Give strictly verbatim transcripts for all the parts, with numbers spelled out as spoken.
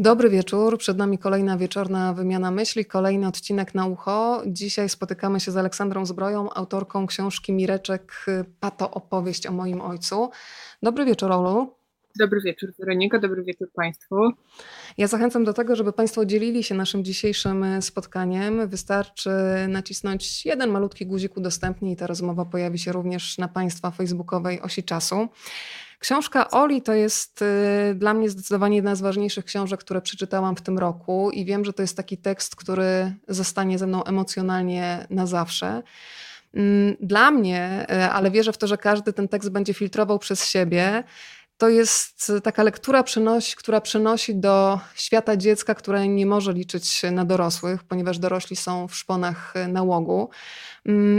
Dobry wieczór, przed nami kolejna wieczorna wymiana myśli, kolejny odcinek na ucho. Dzisiaj spotykamy się z Aleksandrą Zbroją, autorką książki Mireczek, pato opowieść o moim ojcu. Dobry wieczór, Olu. Dobry wieczór, Weronika, dobry wieczór Państwu. Ja zachęcam do tego, żeby Państwo dzielili się naszym dzisiejszym spotkaniem. Wystarczy nacisnąć jeden malutki guzik udostępnij i ta rozmowa pojawi się również na Państwa facebookowej osi czasu. Książka Oli to jest y, dla mnie zdecydowanie jedna z ważniejszych książek, które przeczytałam w tym roku i wiem, że to jest taki tekst, który zostanie ze mną emocjonalnie na zawsze. Y, dla mnie, y, ale wierzę w to, że każdy ten tekst będzie filtrował przez siebie, to jest taka lektura, przynosi, która przynosi do świata dziecka, które nie może liczyć na dorosłych, ponieważ dorośli są w szponach nałogu.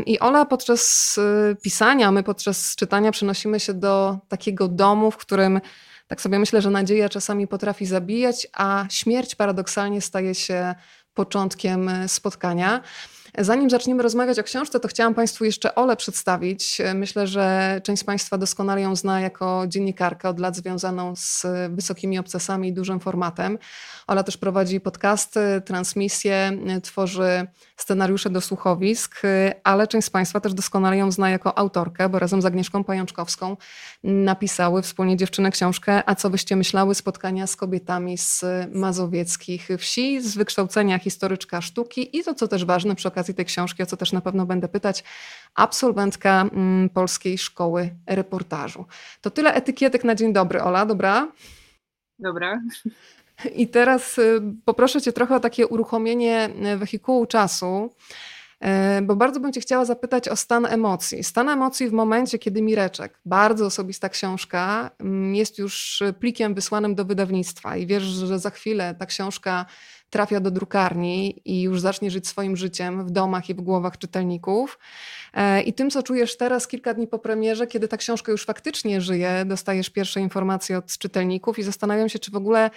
I Ola podczas pisania, my podczas czytania przenosimy się do takiego domu, w którym tak sobie myślę, że nadzieja czasami potrafi zabijać, a śmierć paradoksalnie staje się początkiem spotkania. Zanim zaczniemy rozmawiać o książce, to chciałam Państwu jeszcze Olę przedstawić. Myślę, że część z Państwa doskonale ją zna jako dziennikarkę, od lat związaną z wysokimi obcasami i dużym formatem. Ola też prowadzi podcasty, transmisje, tworzy scenariusze do słuchowisk, ale część z Państwa też doskonale ją zna jako autorkę, bo razem z Agnieszką Pajączkowską napisały wspólnie dziewczyny książkę A co byście myślały? Spotkania z kobietami z mazowieckich wsi, z wykształcenia historyczka sztuki i to, co też ważne przy okazji tej książki, o co też na pewno będę pytać, absolwentka Polskiej Szkoły Reportażu. To tyle etykietek na dzień dobry, Ola, dobra? Dobra. I teraz poproszę Cię trochę o takie uruchomienie wehikułu czasu, bo bardzo bym Cię chciała zapytać o stan emocji. Stan emocji w momencie, kiedy Mireczek, bardzo osobista książka, jest już plikiem wysłanym do wydawnictwa i wiesz, że za chwilę ta książka trafia do drukarni i już zacznie żyć swoim życiem w domach i w głowach czytelników. I tym, co czujesz teraz, kilka dni po premierze, kiedy ta książka już faktycznie żyje, dostajesz pierwsze informacje od czytelników i zastanawiam się, czy w ogóle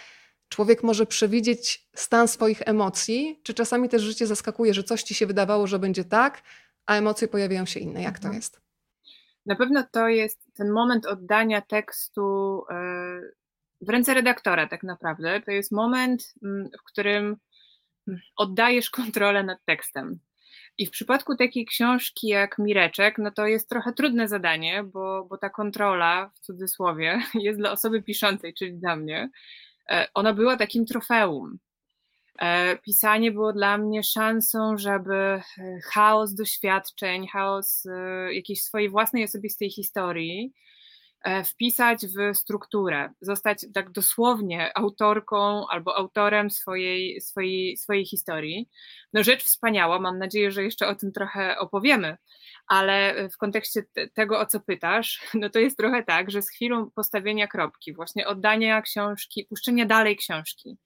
człowiek może przewidzieć stan swoich emocji, czy czasami też życie zaskakuje, że coś ci się wydawało, że będzie tak, a emocje pojawiają się inne. Jak to jest? Na pewno to jest ten moment oddania tekstu yy... w ręce redaktora tak naprawdę. To jest moment, w którym oddajesz kontrolę nad tekstem. I w przypadku takiej książki jak Mireczek, no to jest trochę trudne zadanie, bo, bo ta kontrola, w cudzysłowie, jest dla osoby piszącej, czyli dla mnie. Ona była takim trofeum. Pisanie było dla mnie szansą, żeby chaos doświadczeń, chaos jakiejś swojej własnej osobistej historii wpisać w strukturę, zostać tak dosłownie autorką albo autorem swojej, swojej, swojej historii. No rzecz wspaniała, mam nadzieję, że jeszcze o tym trochę opowiemy, ale w kontekście te, tego, o co pytasz, no to jest trochę tak, że z chwilą postawienia kropki, właśnie oddania książki, puszczenia dalej książki,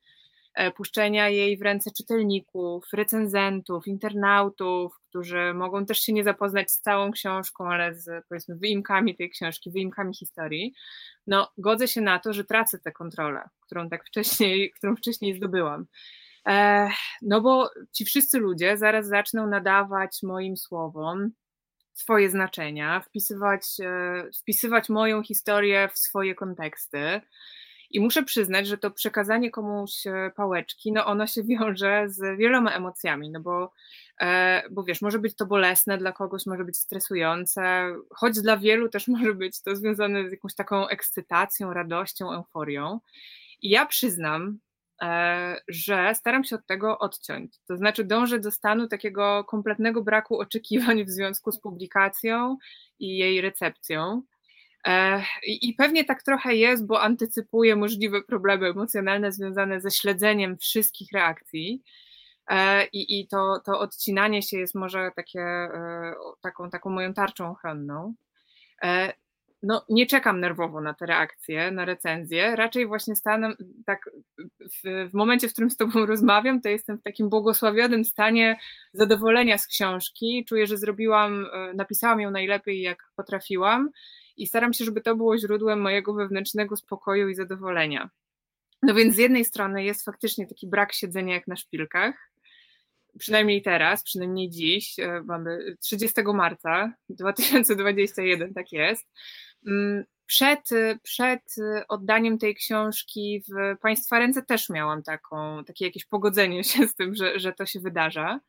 puszczenia jej w ręce czytelników, recenzentów, internautów, którzy mogą też się nie zapoznać z całą książką, ale z, powiedzmy, wyimkami tej książki, wyimkami historii, no godzę się na to, że tracę tę kontrolę, którą tak wcześniej, którą wcześniej zdobyłam. E, no bo ci wszyscy ludzie zaraz zaczną nadawać moim słowom swoje znaczenia, wpisywać, e, wpisywać moją historię w swoje konteksty. I muszę przyznać, że to przekazanie komuś pałeczki, no ono się wiąże z wieloma emocjami, no bo, bo wiesz, może być to bolesne dla kogoś, może być stresujące, choć dla wielu też może być to związane z jakąś taką ekscytacją, radością, euforią. I ja przyznam, że staram się od tego odciąć, to znaczy dążę do stanu takiego kompletnego braku oczekiwań w związku z publikacją i jej recepcją. I pewnie tak trochę jest, bo antycypuję możliwe problemy emocjonalne związane ze śledzeniem wszystkich reakcji i, i to, to odcinanie się jest może takie, taką, taką moją tarczą ochronną. No, nie czekam nerwowo na te reakcje, na recenzje, raczej właśnie stanę tak w, w momencie, w którym z Tobą rozmawiam, to jestem w takim błogosławionym stanie zadowolenia z książki, czuję, że zrobiłam, napisałam ją najlepiej jak potrafiłam i staram się, żeby to było źródłem mojego wewnętrznego spokoju i zadowolenia. No więc z jednej strony jest faktycznie taki brak siedzenia jak na szpilkach, przynajmniej teraz, przynajmniej dziś, mamy trzydziestego marca dwa tysiące dwudziestego pierwszego, tak jest. Przed, przed oddaniem tej książki w Państwa ręce też miałam taką, takie jakieś pogodzenie się z tym, że, że to się wydarza.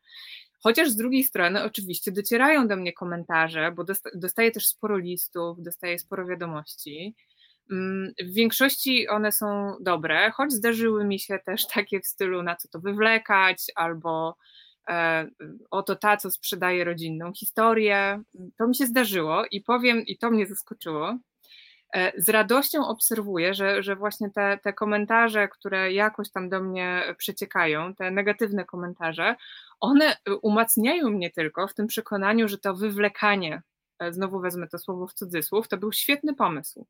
Chociaż z drugiej strony oczywiście docierają do mnie komentarze, bo dostaję też sporo listów, dostaję sporo wiadomości. W większości one są dobre, choć zdarzyły mi się też takie w stylu na co to wywlekać, albo e, oto ta, co sprzedaje rodzinną historię. To mi się zdarzyło i powiem, i to mnie zaskoczyło. Z radością obserwuję, że, że właśnie te, te komentarze, które jakoś tam do mnie przeciekają, te negatywne komentarze, one umacniają mnie tylko w tym przekonaniu, że to wywlekanie, znowu wezmę to słowo w cudzysłów, to był świetny pomysł,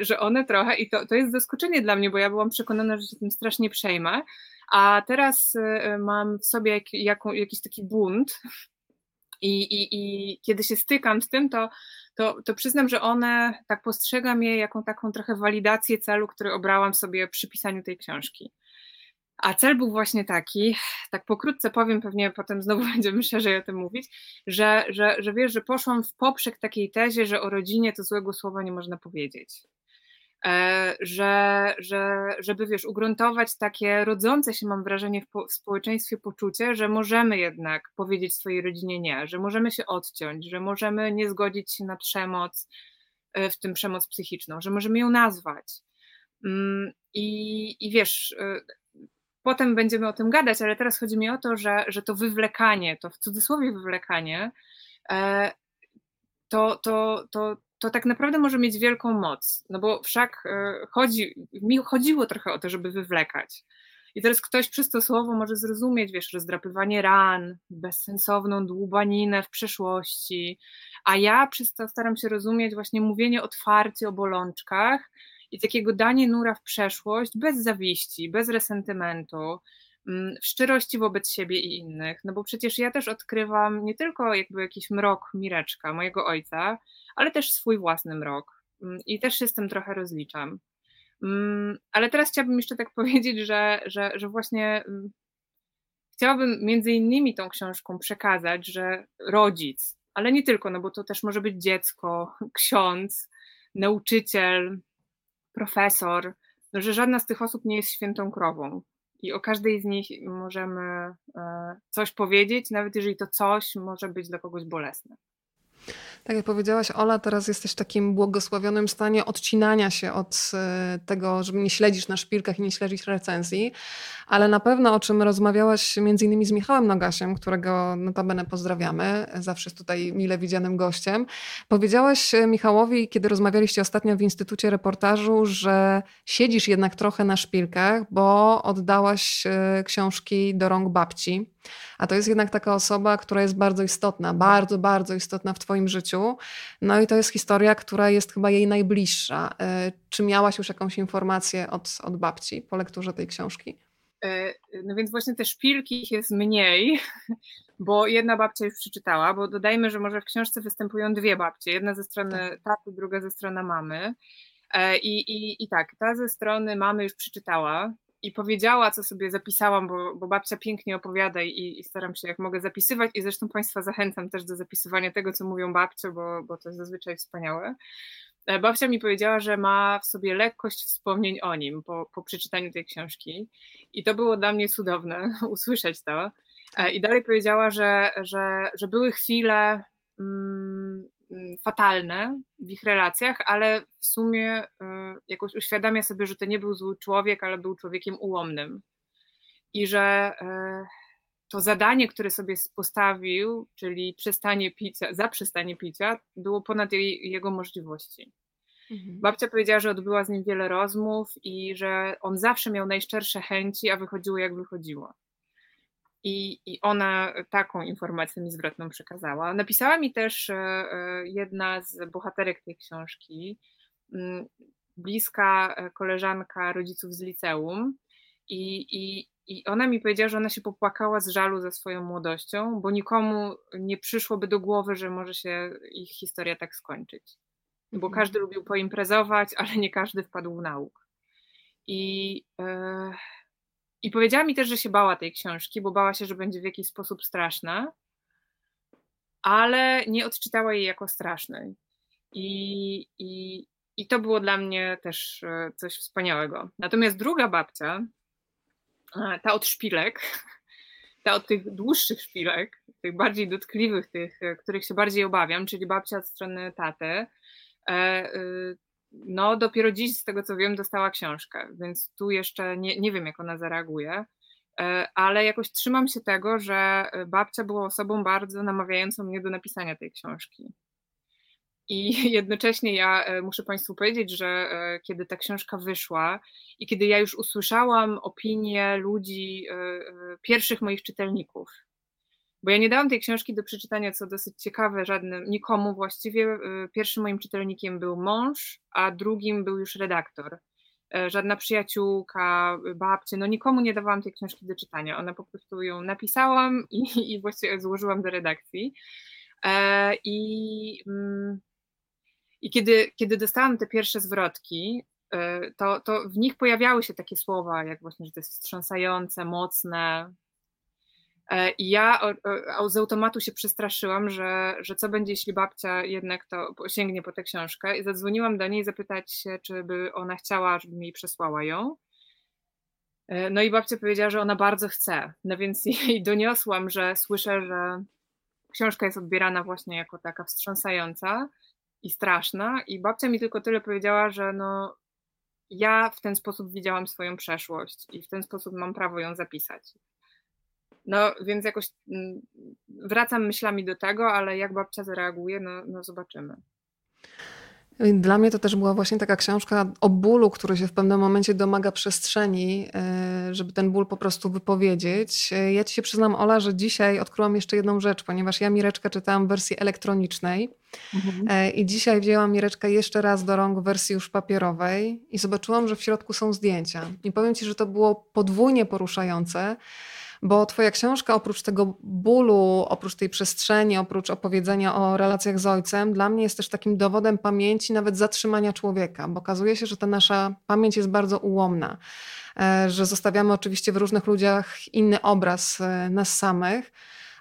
że one trochę, i to, to jest zaskoczenie dla mnie, bo ja byłam przekonana, że się tym strasznie przejmę, a teraz mam w sobie jak, jaką, jakiś taki bunt. I, i, I kiedy się stykam z tym, to, to, to przyznam, że one, tak postrzegam je jako taką trochę walidację celu, który obrałam sobie przy pisaniu tej książki. A cel był właśnie taki, tak pokrótce powiem, pewnie potem znowu będziemy szerzej o tym mówić, że, że, że wiesz, że poszłam w poprzek takiej tezie, że o rodzinie to złego słowa nie można powiedzieć. Że, że, żeby wiesz, ugruntować takie rodzące się, mam wrażenie, w, po, w społeczeństwie poczucie, że możemy jednak powiedzieć swojej rodzinie nie, że możemy się odciąć, że możemy nie zgodzić się na przemoc, w tym przemoc psychiczną, że możemy ją nazwać. I, i wiesz, potem będziemy o tym gadać, ale teraz chodzi mi o to, że, że to wywlekanie, to w cudzysłowie wywlekanie, to, to, to to tak naprawdę może mieć wielką moc, no bo wszak chodzi, mi chodziło trochę o to, żeby wywlekać. I teraz ktoś przez to słowo może zrozumieć, wiesz, rozdrapywanie ran, bezsensowną dłubaninę w przeszłości, a ja przez to staram się rozumieć właśnie mówienie otwarcie o bolączkach i takiego danie nura w przeszłość bez zawiści, bez resentymentu, w szczerości wobec siebie i innych, no bo przecież ja też odkrywam nie tylko jakby jakiś mrok Mireczka, mojego ojca, ale też swój własny mrok i też się z tym trochę rozliczam. Ale teraz chciałabym jeszcze tak powiedzieć, że, że, że właśnie chciałabym między innymi tą książką przekazać, że rodzic, ale nie tylko, no bo to też może być dziecko, ksiądz, nauczyciel, profesor, no że żadna z tych osób nie jest świętą krową. I o każdej z nich możemy coś powiedzieć, nawet jeżeli to coś może być dla kogoś bolesne. Tak jak powiedziałaś, Ola, teraz jesteś w takim błogosławionym stanie odcinania się od tego, że nie śledzisz na szpilkach i nie śledzisz recenzji, ale na pewno o czym rozmawiałaś między innymi z Michałem Nagasiem, którego notabene pozdrawiamy, zawsze jest tutaj mile widzianym gościem. Powiedziałaś Michałowi, kiedy rozmawialiście ostatnio w Instytucie Reportażu, że siedzisz jednak trochę na szpilkach, bo oddałaś książki do rąk babci. A to jest jednak taka osoba, która jest bardzo istotna, bardzo, bardzo istotna w twoim życiu. No i to jest historia, która jest chyba jej najbliższa. Czy miałaś już jakąś informację od, od babci po lekturze tej książki? No więc właśnie te szpilki jest mniej, bo jedna babcia już przeczytała, bo dodajmy, że może w książce występują dwie babcie, jedna ze strony taty, druga ze strony mamy. I, i, i tak, ta ze strony mamy już przeczytała i powiedziała, co sobie zapisałam, bo, bo babcia pięknie opowiada i, i staram się jak mogę zapisywać i zresztą Państwa zachęcam też do zapisywania tego, co mówią babcie, bo, bo to jest zazwyczaj wspaniałe. Babcia mi powiedziała, że ma w sobie lekkość wspomnień o nim po, po przeczytaniu tej książki i to było dla mnie cudowne usłyszeć to. I dalej powiedziała, że, że, że były chwile mm, fatalne w ich relacjach, ale w sumie jakoś uświadamia sobie, że to nie był zły człowiek, ale był człowiekiem ułomnym i że to zadanie, które sobie postawił, czyli przestanie picia, zaprzestanie picia, było ponad jej, jego możliwości. Mhm. Babcia powiedziała, że odbyła z nim wiele rozmów i że on zawsze miał najszczersze chęci, a wychodziło jak wychodziło. I, I ona taką informację mi zwrotną przekazała. Napisała mi też jedna z bohaterek tej książki, bliska koleżanka rodziców z liceum i, i, i ona mi powiedziała, że ona się popłakała z żalu za swoją młodością, bo nikomu nie przyszłoby do głowy, że może się ich historia tak skończyć. Bo każdy lubił poimprezować, ale nie każdy wpadł w nauk. I... Yy... I powiedziała mi też, że się bała tej książki, bo bała się, że będzie w jakiś sposób straszna, ale nie odczytała jej jako strasznej. I, i, I to było dla mnie też coś wspaniałego. Natomiast druga babcia, ta od szpilek, ta od tych dłuższych szpilek, tych bardziej dotkliwych, tych, których się bardziej obawiam, czyli babcia od strony taty, no dopiero dziś, z tego co wiem, dostała książkę, więc tu jeszcze nie, nie wiem, jak ona zareaguje, ale jakoś trzymam się tego, że babcia była osobą bardzo namawiającą mnie do napisania tej książki. I jednocześnie ja muszę Państwu powiedzieć, że kiedy ta książka wyszła i kiedy ja już usłyszałam opinie ludzi, pierwszych moich czytelników, bo ja nie dałam tej książki do przeczytania, co dosyć ciekawe, żadnym, nikomu właściwie. Pierwszym moim czytelnikiem był mąż, a drugim był już redaktor. Żadna przyjaciółka, babcie, no nikomu nie dawałam tej książki do czytania. Ona po prostu ją napisałam i, i właściwie złożyłam do redakcji. I... I kiedy, kiedy dostałam te pierwsze zwrotki, to, to w nich pojawiały się takie słowa, jak właśnie, że to jest wstrząsające, mocne. I ja z automatu się przestraszyłam, że, że co będzie, jeśli babcia jednak to sięgnie po tę książkę. I zadzwoniłam do niej zapytać się, czy by ona chciała, żebym jej przesłała ją. No i babcia powiedziała, że ona bardzo chce. No więc jej doniosłam, że słyszę, że książka jest odbierana właśnie jako taka wstrząsająca i straszna, i babcia mi tylko tyle powiedziała, że no ja w ten sposób widziałam swoją przeszłość i w ten sposób mam prawo ją zapisać. No więc jakoś wracam myślami do tego, ale jak babcia zareaguje, no, no zobaczymy. Dla mnie to też była właśnie taka książka o bólu, który się w pewnym momencie domaga przestrzeni, żeby ten ból po prostu wypowiedzieć. Ja Ci się przyznam, Ola, że dzisiaj odkryłam jeszcze jedną rzecz, ponieważ ja Mireczkę czytałam w wersji elektronicznej mhm. i dzisiaj wzięłam Mireczkę jeszcze raz do rąk w wersji już papierowej i zobaczyłam, że w środku są zdjęcia. I powiem Ci, że to było podwójnie poruszające, bo Twoja książka oprócz tego bólu, oprócz tej przestrzeni, oprócz opowiedzenia o relacjach z ojcem, dla mnie jest też takim dowodem pamięci, nawet zatrzymania człowieka, bo okazuje się, że ta nasza pamięć jest bardzo ułomna, że zostawiamy oczywiście w różnych ludziach inny obraz nas samych,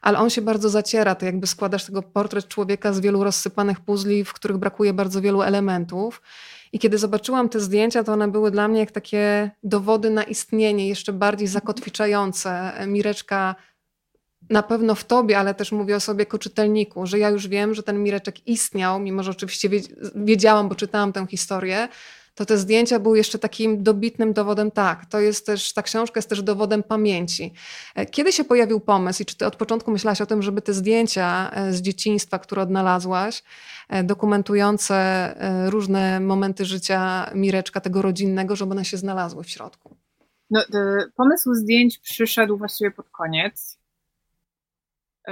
ale on się bardzo zaciera, to jakby składasz tego portret człowieka z wielu rozsypanych puzli, w których brakuje bardzo wielu elementów. I kiedy zobaczyłam te zdjęcia, to one były dla mnie jak takie dowody na istnienie, jeszcze bardziej zakotwiczające. Mireczka na pewno w tobie, ale też mówię o sobie jako czytelniku, że ja już wiem, że ten Mireczek istniał, mimo że oczywiście wiedziałam, bo czytałam tę historię, to te zdjęcia były jeszcze takim dobitnym dowodem, tak, to jest też, ta książka jest też dowodem pamięci. Kiedy się pojawił pomysł i czy ty od początku myślałaś o tym, żeby te zdjęcia z dzieciństwa, które odnalazłaś, dokumentujące różne momenty życia Mireczka, tego rodzinnego, żeby one się znalazły w środku? No, pomysł zdjęć przyszedł właściwie pod koniec.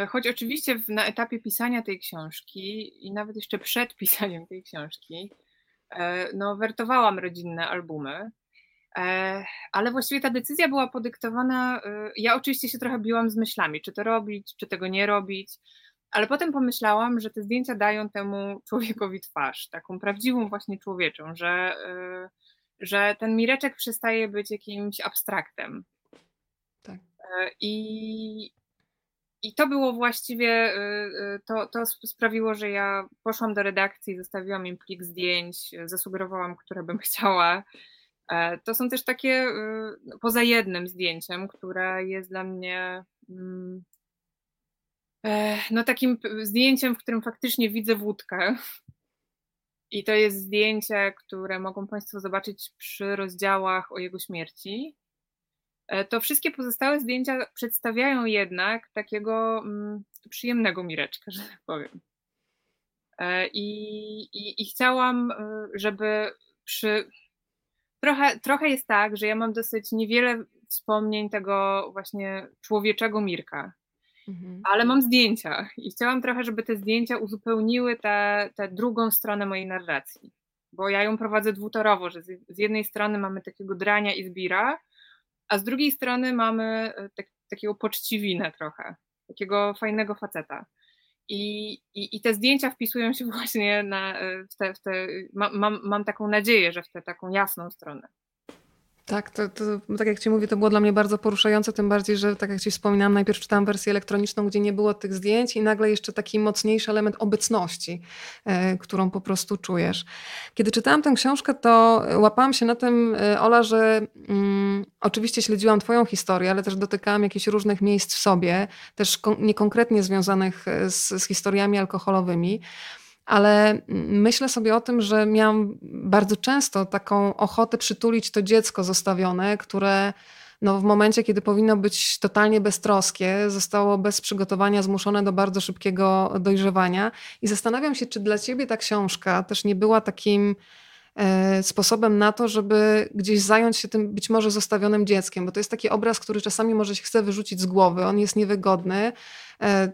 Choć oczywiście na etapie pisania tej książki i nawet jeszcze przed pisaniem tej książki, no, wertowałam rodzinne albumy, ale właściwie ta decyzja była podyktowana, ja oczywiście się trochę biłam z myślami, czy to robić, czy tego nie robić, ale potem pomyślałam, że te zdjęcia dają temu człowiekowi twarz, taką prawdziwą właśnie człowieczą, że, że ten Mireczek przestaje być jakimś abstraktem. Tak. I, i to było właściwie, to, to sprawiło, że ja poszłam do redakcji, zostawiłam im plik zdjęć, zasugerowałam, które bym chciała. To są też takie, poza jednym zdjęciem, które jest dla mnie... No takim zdjęciem, w którym faktycznie widzę wódkę, i to jest zdjęcie, które mogą Państwo zobaczyć przy rozdziałach o jego śmierci. To wszystkie pozostałe zdjęcia przedstawiają jednak takiego mm, przyjemnego Mireczka, że tak powiem. I, i, i chciałam, żeby przy... Trochę, trochę jest tak, że ja mam dosyć niewiele wspomnień tego właśnie człowieczego Mirka. Mhm. Ale mam zdjęcia i chciałam trochę, żeby te zdjęcia uzupełniły tę drugą stronę mojej narracji, bo ja ją prowadzę dwutorowo, że z, z jednej strony mamy takiego drania i zbira, a z drugiej strony mamy te, takiego poczciwinę trochę, takiego fajnego faceta. I, i, i te zdjęcia wpisują się właśnie na, w te, w te, ma, mam, mam taką nadzieję, że w tę taką jasną stronę. Tak, to, to, tak jak Ci mówię, to było dla mnie bardzo poruszające, tym bardziej, że tak jak Ci wspominałam, najpierw czytałam wersję elektroniczną, gdzie nie było tych zdjęć i nagle jeszcze taki mocniejszy element obecności, y, którą po prostu czujesz. Kiedy czytałam tę książkę, to łapałam się na tym, y, Ola, że y, oczywiście śledziłam Twoją historię, ale też dotykałam jakichś różnych miejsc w sobie, też kon- niekonkretnie związanych z, z historiami alkoholowymi. Ale myślę sobie o tym, że miałam bardzo często taką ochotę przytulić to dziecko zostawione, które no, w momencie, kiedy powinno być totalnie beztroskie, zostało bez przygotowania zmuszone do bardzo szybkiego dojrzewania. I zastanawiam się, czy dla Ciebie ta książka też nie była takim e, sposobem na to, żeby gdzieś zająć się tym być może zostawionym dzieckiem. Bo to jest taki obraz, który czasami może się chce wyrzucić z głowy, on jest niewygodny.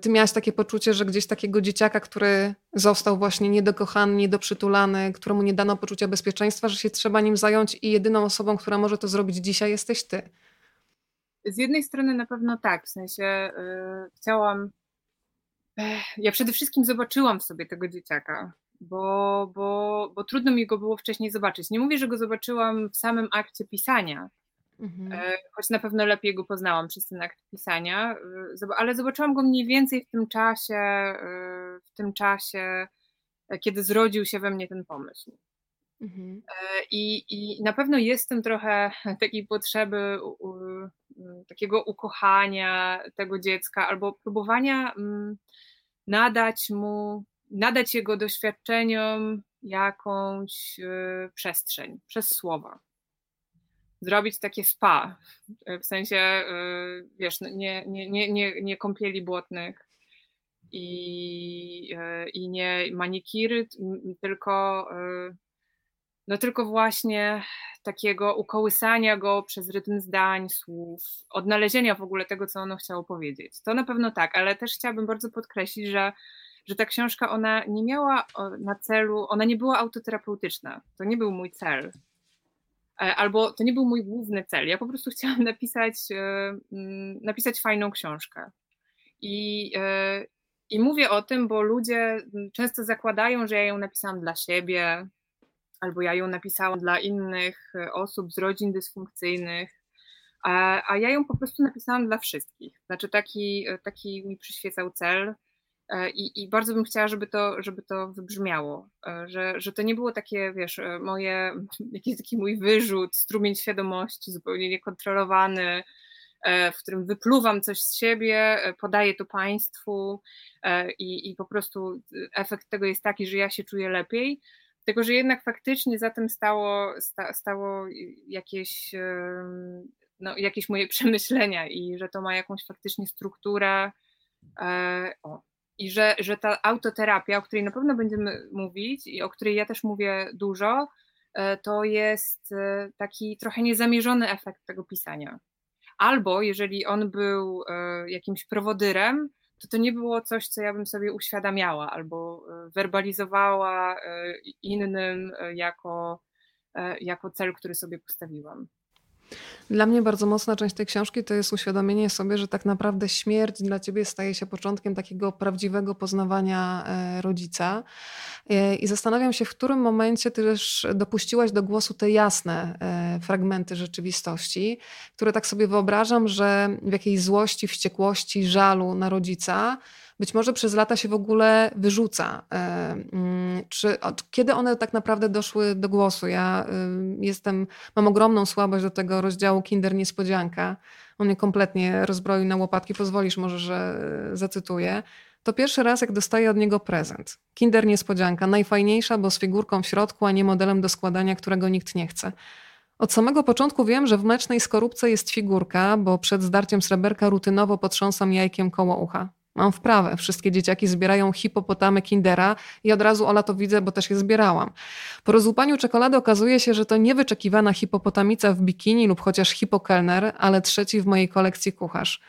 Ty miałaś takie poczucie, że gdzieś takiego dzieciaka, który został właśnie niedokochany, niedoprzytulany, któremu nie dano poczucia bezpieczeństwa, że się trzeba nim zająć i jedyną osobą, która może to zrobić dzisiaj, jesteś ty. Z jednej strony na pewno tak, w sensie yy, chciałam... Ech, ja przede wszystkim zobaczyłam w sobie tego dzieciaka, bo, bo, bo trudno mi go było wcześniej zobaczyć. Nie mówię, że go zobaczyłam w samym akcie pisania, mhm. choć na pewno lepiej go poznałam przez ten akt pisania, ale zobaczyłam go mniej więcej w tym czasie, w tym czasie, kiedy zrodził się we mnie ten pomysł. Mhm. I, i na pewno jest w tym trochę takiej potrzeby takiego ukochania tego dziecka albo próbowania nadać mu, nadać jego doświadczeniom jakąś przestrzeń, przez słowa. Zrobić takie spa, w sensie, wiesz, nie, nie, nie, nie, nie kąpieli błotnych i, i nie manikiry, tylko, no tylko właśnie takiego ukołysania go przez rytm zdań, słów, odnalezienia w ogóle tego, co ono chciało powiedzieć. To na pewno tak, ale też chciałabym bardzo podkreślić, że że ta książka, ona nie miała na celu, ona nie była autoterapeutyczna, to nie był mój cel. Albo to nie był mój główny cel, ja po prostu chciałam napisać, napisać fajną książkę. I, I mówię o tym, bo ludzie często zakładają, że ja ją napisałam dla siebie, albo ja ją napisałam dla innych osób z rodzin dysfunkcyjnych, a, a ja ją po prostu napisałam dla wszystkich. Znaczy taki, taki mi przyświecał cel i, i bardzo bym chciała, żeby to, żeby to wybrzmiało, że, że to nie było takie, wiesz, moje, jakiś taki mój wyrzut, strumień świadomości zupełnie niekontrolowany, w którym wypluwam coś z siebie, podaję to państwu i, i po prostu efekt tego jest taki, że ja się czuję lepiej, tylko że jednak faktycznie za tym stało, sta, stało jakieś, no, jakieś moje przemyślenia i że to ma jakąś faktycznie strukturę. O. I że, że ta autoterapia, o której na pewno będziemy mówić i o której ja też mówię dużo, to jest taki trochę niezamierzony efekt tego pisania. Albo jeżeli on był jakimś prowodyrem, to to nie było coś, co ja bym sobie uświadamiała albo werbalizowała innym jako, jako cel, który sobie postawiłam. Dla mnie bardzo mocna część tej książki to jest uświadomienie sobie, że tak naprawdę śmierć dla ciebie staje się początkiem takiego prawdziwego poznawania rodzica. I zastanawiam się, w którym momencie ty też dopuściłaś do głosu te jasne fragmenty rzeczywistości, które tak sobie wyobrażam, że w jakiejś złości, wściekłości, żalu na rodzica być może przez lata się w ogóle wyrzuca. Czy, od kiedy one tak naprawdę doszły do głosu? Ja jestem, mam ogromną słabość do tego rozdziału Kinder Niespodzianka. On mnie kompletnie rozbroił na łopatki. Pozwolisz może, że zacytuję. To pierwszy raz, jak dostaję od niego prezent. Kinder Niespodzianka. Najfajniejsza, bo z figurką w środku, a nie modelem do składania, którego nikt nie chce. Od samego początku wiem, że w mlecznej skorupce jest figurka, bo przed zdarciem sreberka rutynowo potrząsam jajkiem koło ucha. Mam wprawę. Wszystkie dzieciaki zbierają hipopotamy Kindera i od razu Ola to widzę, bo też je zbierałam. Po rozłupaniu czekolady okazuje się, że to niewyczekiwana hipopotamica w bikini lub chociaż hipokelner, ale trzeci w mojej kolekcji kucharz.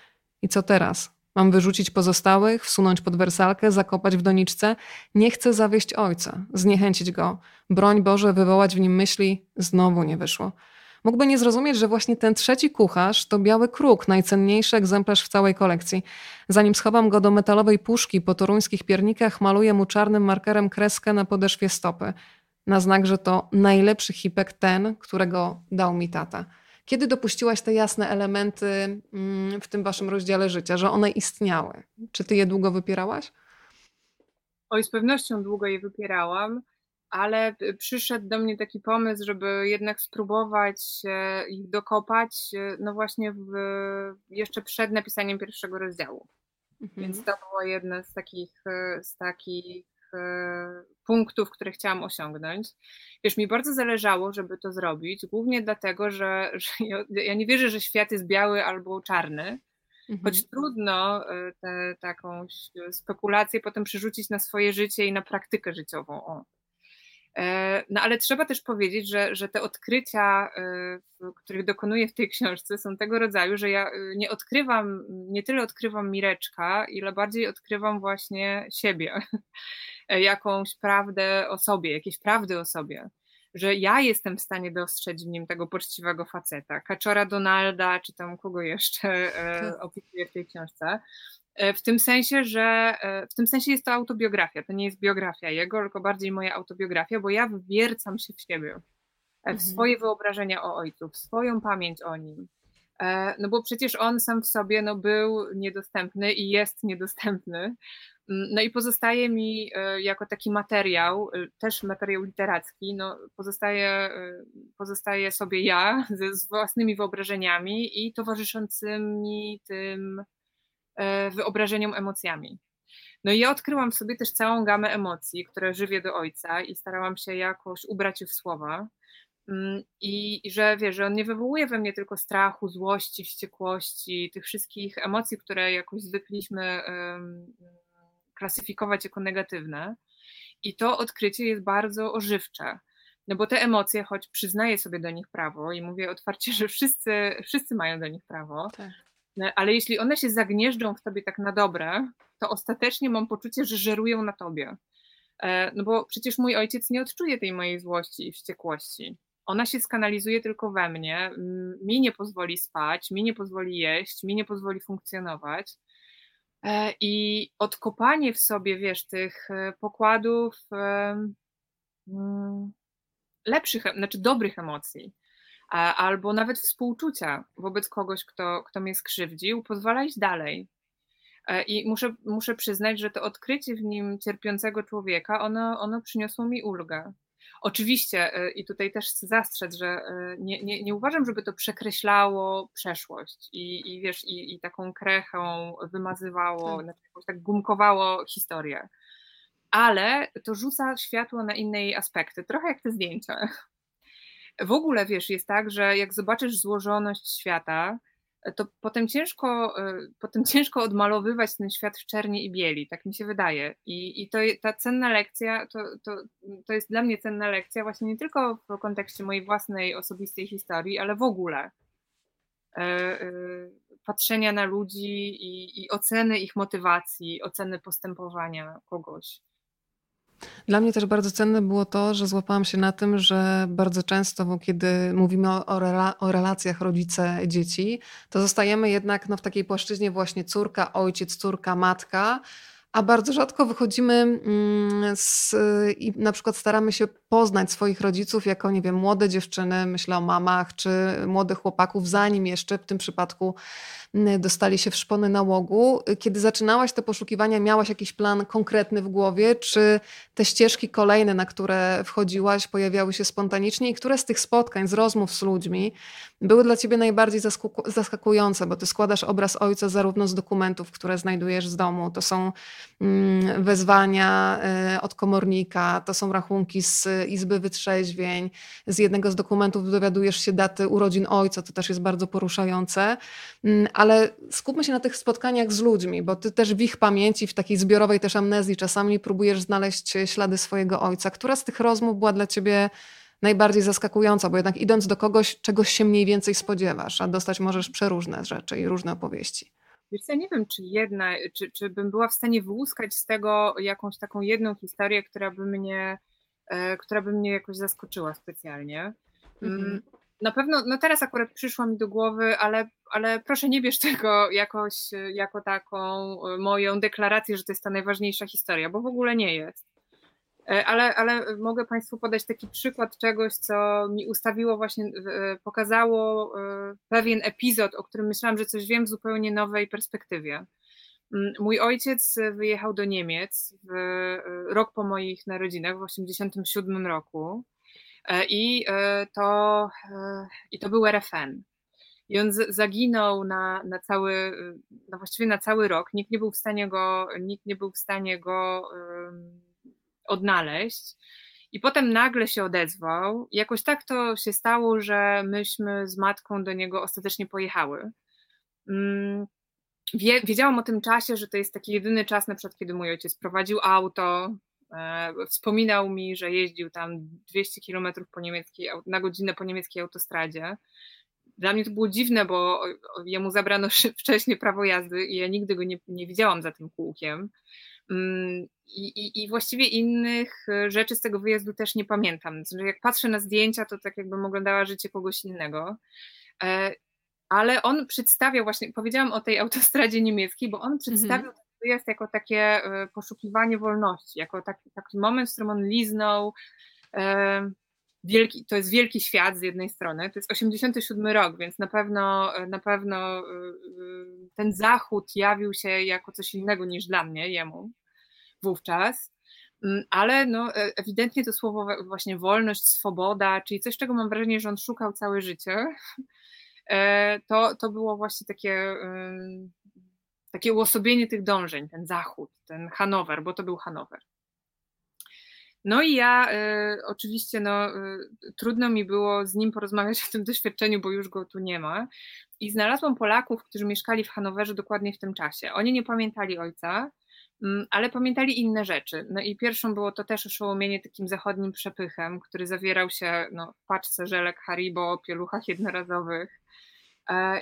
I co teraz? Mam wyrzucić pozostałych, wsunąć pod wersalkę, zakopać w doniczce? Nie chcę zawieść ojca, zniechęcić go. Broń Boże, wywołać w nim myśli, znowu nie wyszło. Mógłby nie zrozumieć, że właśnie ten trzeci kucharz to biały kruk, najcenniejszy egzemplarz w całej kolekcji. Zanim schowam go do metalowej puszki po toruńskich piernikach, maluję mu czarnym markerem kreskę na podeszwie stopy. Na znak, że to najlepszy hipek ten, którego dał mi tata. Kiedy dopuściłaś te jasne elementy w tym waszym rozdziale życia, że one istniały? Czy ty je długo wypierałaś? Oj, z pewnością długo je wypierałam, ale przyszedł do mnie taki pomysł, żeby jednak spróbować ich dokopać, no właśnie w, jeszcze przed napisaniem pierwszego rozdziału. Mhm. Więc to było jedno z takich, z takich punktów, które chciałam osiągnąć. Wiesz, mi bardzo zależało, żeby to zrobić, głównie dlatego, że, że ja nie wierzę, że świat jest biały albo czarny, mhm. choć trudno tę taką spekulację potem przerzucić na swoje życie i na praktykę życiową. O. No ale trzeba też powiedzieć, że, że te odkrycia, których dokonuję w tej książce, są tego rodzaju, że ja nie odkrywam, nie tyle odkrywam Mireczka, ile bardziej odkrywam właśnie siebie, jakąś prawdę o sobie, jakieś prawdy o sobie, że ja jestem w stanie dostrzec w nim tego poczciwego faceta, kaczora Donalda, czy tam kogo jeszcze opisuję w tej książce. W tym sensie, że w tym sensie jest to autobiografia, to nie jest biografia jego, tylko bardziej moja autobiografia, bo ja wwiercam się w siebie, w swoje wyobrażenia o ojcu, w swoją pamięć o nim, no bo przecież on sam w sobie no, był niedostępny i jest niedostępny, no i pozostaje mi jako taki materiał, też materiał literacki, no pozostaje, pozostaje sobie ja ze, z własnymi wyobrażeniami i towarzyszącymi tym wyobrażeniom, emocjami. No i ja odkryłam w sobie też całą gamę emocji, które żywię do ojca i starałam się jakoś ubrać je w słowa i, i że wiesz, że on nie wywołuje we mnie tylko strachu, złości, wściekłości, tych wszystkich emocji, które jakoś zwykliśmy um, klasyfikować jako negatywne i to odkrycie jest bardzo ożywcze. No bo te emocje, choć przyznaję sobie do nich prawo i mówię otwarcie, że wszyscy, wszyscy mają do nich prawo, tak. Ale jeśli one się zagnieżdżą w tobie tak na dobre, to ostatecznie mam poczucie, że żerują na tobie. No bo przecież mój ojciec nie odczuje tej mojej złości i wściekłości. Ona się skanalizuje tylko we mnie, mi nie pozwoli spać, mi nie pozwoli jeść, mi nie pozwoli funkcjonować. I odkopanie w sobie, wiesz, tych pokładów lepszych, znaczy dobrych emocji, albo nawet współczucia wobec kogoś, kto, kto mnie skrzywdził, pozwala iść dalej. I muszę, muszę przyznać, że to odkrycie w nim cierpiącego człowieka, ono, ono przyniosło mi ulgę. Oczywiście, i tutaj też chcę zastrzec, że nie, nie, nie uważam, żeby to przekreślało przeszłość i, i wiesz, i, i taką krechą wymazywało, tak. Jakoś tak gumkowało historię. Ale to rzuca światło na inne jej aspekty, trochę jak te zdjęcia. W ogóle, wiesz, jest tak, że jak zobaczysz złożoność świata, to potem ciężko, potem ciężko odmalowywać ten świat w czerni i bieli, tak mi się wydaje. I, i to, ta cenna lekcja, to, to, to jest dla mnie cenna lekcja właśnie nie tylko w kontekście mojej własnej, osobistej historii, ale w ogóle e, e, patrzenia na ludzi i, i oceny ich motywacji, oceny postępowania kogoś. Dla mnie też bardzo cenne było to, że złapałam się na tym, że bardzo często, bo kiedy mówimy o, o, rela- o relacjach rodzice-dzieci, to zostajemy jednak no, w takiej płaszczyźnie właśnie córka, ojciec, córka, matka, a bardzo rzadko wychodzimy z, i na przykład staramy się poznać swoich rodziców jako, nie wiem, młode dziewczyny, myślę o mamach, czy młodych chłopaków, zanim jeszcze w tym przypadku dostali się w szpony nałogu. Kiedy zaczynałaś te poszukiwania, miałaś jakiś plan konkretny w głowie, czy te ścieżki kolejne, na które wchodziłaś, pojawiały się spontanicznie i które z tych spotkań, z rozmów z ludźmi były dla ciebie najbardziej zaskaku- zaskakujące, bo ty składasz obraz ojca zarówno z dokumentów, które znajdujesz z domu, to są wezwania od komornika, to są rachunki z Izby Wytrzeźwień, z jednego z dokumentów dowiadujesz się daty urodzin ojca, to też jest bardzo poruszające, ale skupmy się na tych spotkaniach z ludźmi, bo ty też w ich pamięci, w takiej zbiorowej też amnezji czasami próbujesz znaleźć ślady swojego ojca. Która z tych rozmów była dla ciebie najbardziej zaskakująca, bo jednak idąc do kogoś, czegoś się mniej więcej spodziewasz, a dostać możesz przeróżne rzeczy i różne opowieści. Wiesz, ja nie wiem, czy jedna, czy, czy bym była w stanie wyłuskać z tego jakąś taką jedną historię, która by mnie, e, która by mnie jakoś zaskoczyła specjalnie. Mm-hmm. Na pewno, no teraz akurat przyszła mi do głowy, ale, ale proszę nie bierz tego jakoś jako taką moją deklarację, że to jest ta najważniejsza historia, bo w ogóle nie jest. Ale, ale mogę Państwu podać taki przykład czegoś, co mi ustawiło właśnie, pokazało pewien epizod, o którym myślałam, że coś wiem w zupełnie nowej perspektywie. Mój ojciec wyjechał do Niemiec w rok po moich narodzinach, w osiemdziesiątym siódmym roku i to, i to był R F N. I on zaginął na, na cały, no właściwie na cały rok, nikt nie był w stanie go, nikt nie był w stanie go odnaleźć i potem nagle się odezwał. Jakoś tak to się stało, że myśmy z matką do niego ostatecznie pojechały. Wiedziałam o tym czasie, że to jest taki jedyny czas, na przykład kiedy mój ojciec prowadził auto, wspominał mi, że jeździł tam dwieście kilometrów po niemieckiej, na godzinę po niemieckiej autostradzie. Dla mnie to było dziwne, bo jemu zabrano wcześniej prawo jazdy i ja nigdy go nie, nie widziałam za tym kółkiem. I, i, I właściwie innych rzeczy z tego wyjazdu też nie pamiętam. Jak patrzę na zdjęcia, to tak jakbym oglądała życie kogoś innego. Ale on przedstawiał właśnie, powiedziałam o tej autostradzie niemieckiej, bo on przedstawiał mhm. ten wyjazd jako takie poszukiwanie wolności, jako taki, taki moment, w którym on liznął. Wielki, to jest wielki świat z jednej strony, to jest osiemdziesiąty siódmy rok, więc na pewno, na pewno ten zachód jawił się jako coś innego niż dla mnie, jemu wówczas, ale no, ewidentnie to słowo właśnie wolność, swoboda, czyli coś, czego mam wrażenie, że on szukał całe życie, to, to było właśnie takie, takie uosobienie tych dążeń, ten zachód, ten Hanower, bo to był Hanower. No i ja y, oczywiście no, y, trudno mi było z nim porozmawiać o tym doświadczeniu, bo już go tu nie ma. I znalazłam Polaków, którzy mieszkali w Hanowerze dokładnie w tym czasie. Oni nie pamiętali ojca, mm, ale pamiętali inne rzeczy. No i pierwszą było to też oszołomienie takim zachodnim przepychem, który zawierał się no, w paczce żelek Haribo, pieluchach jednorazowych. E,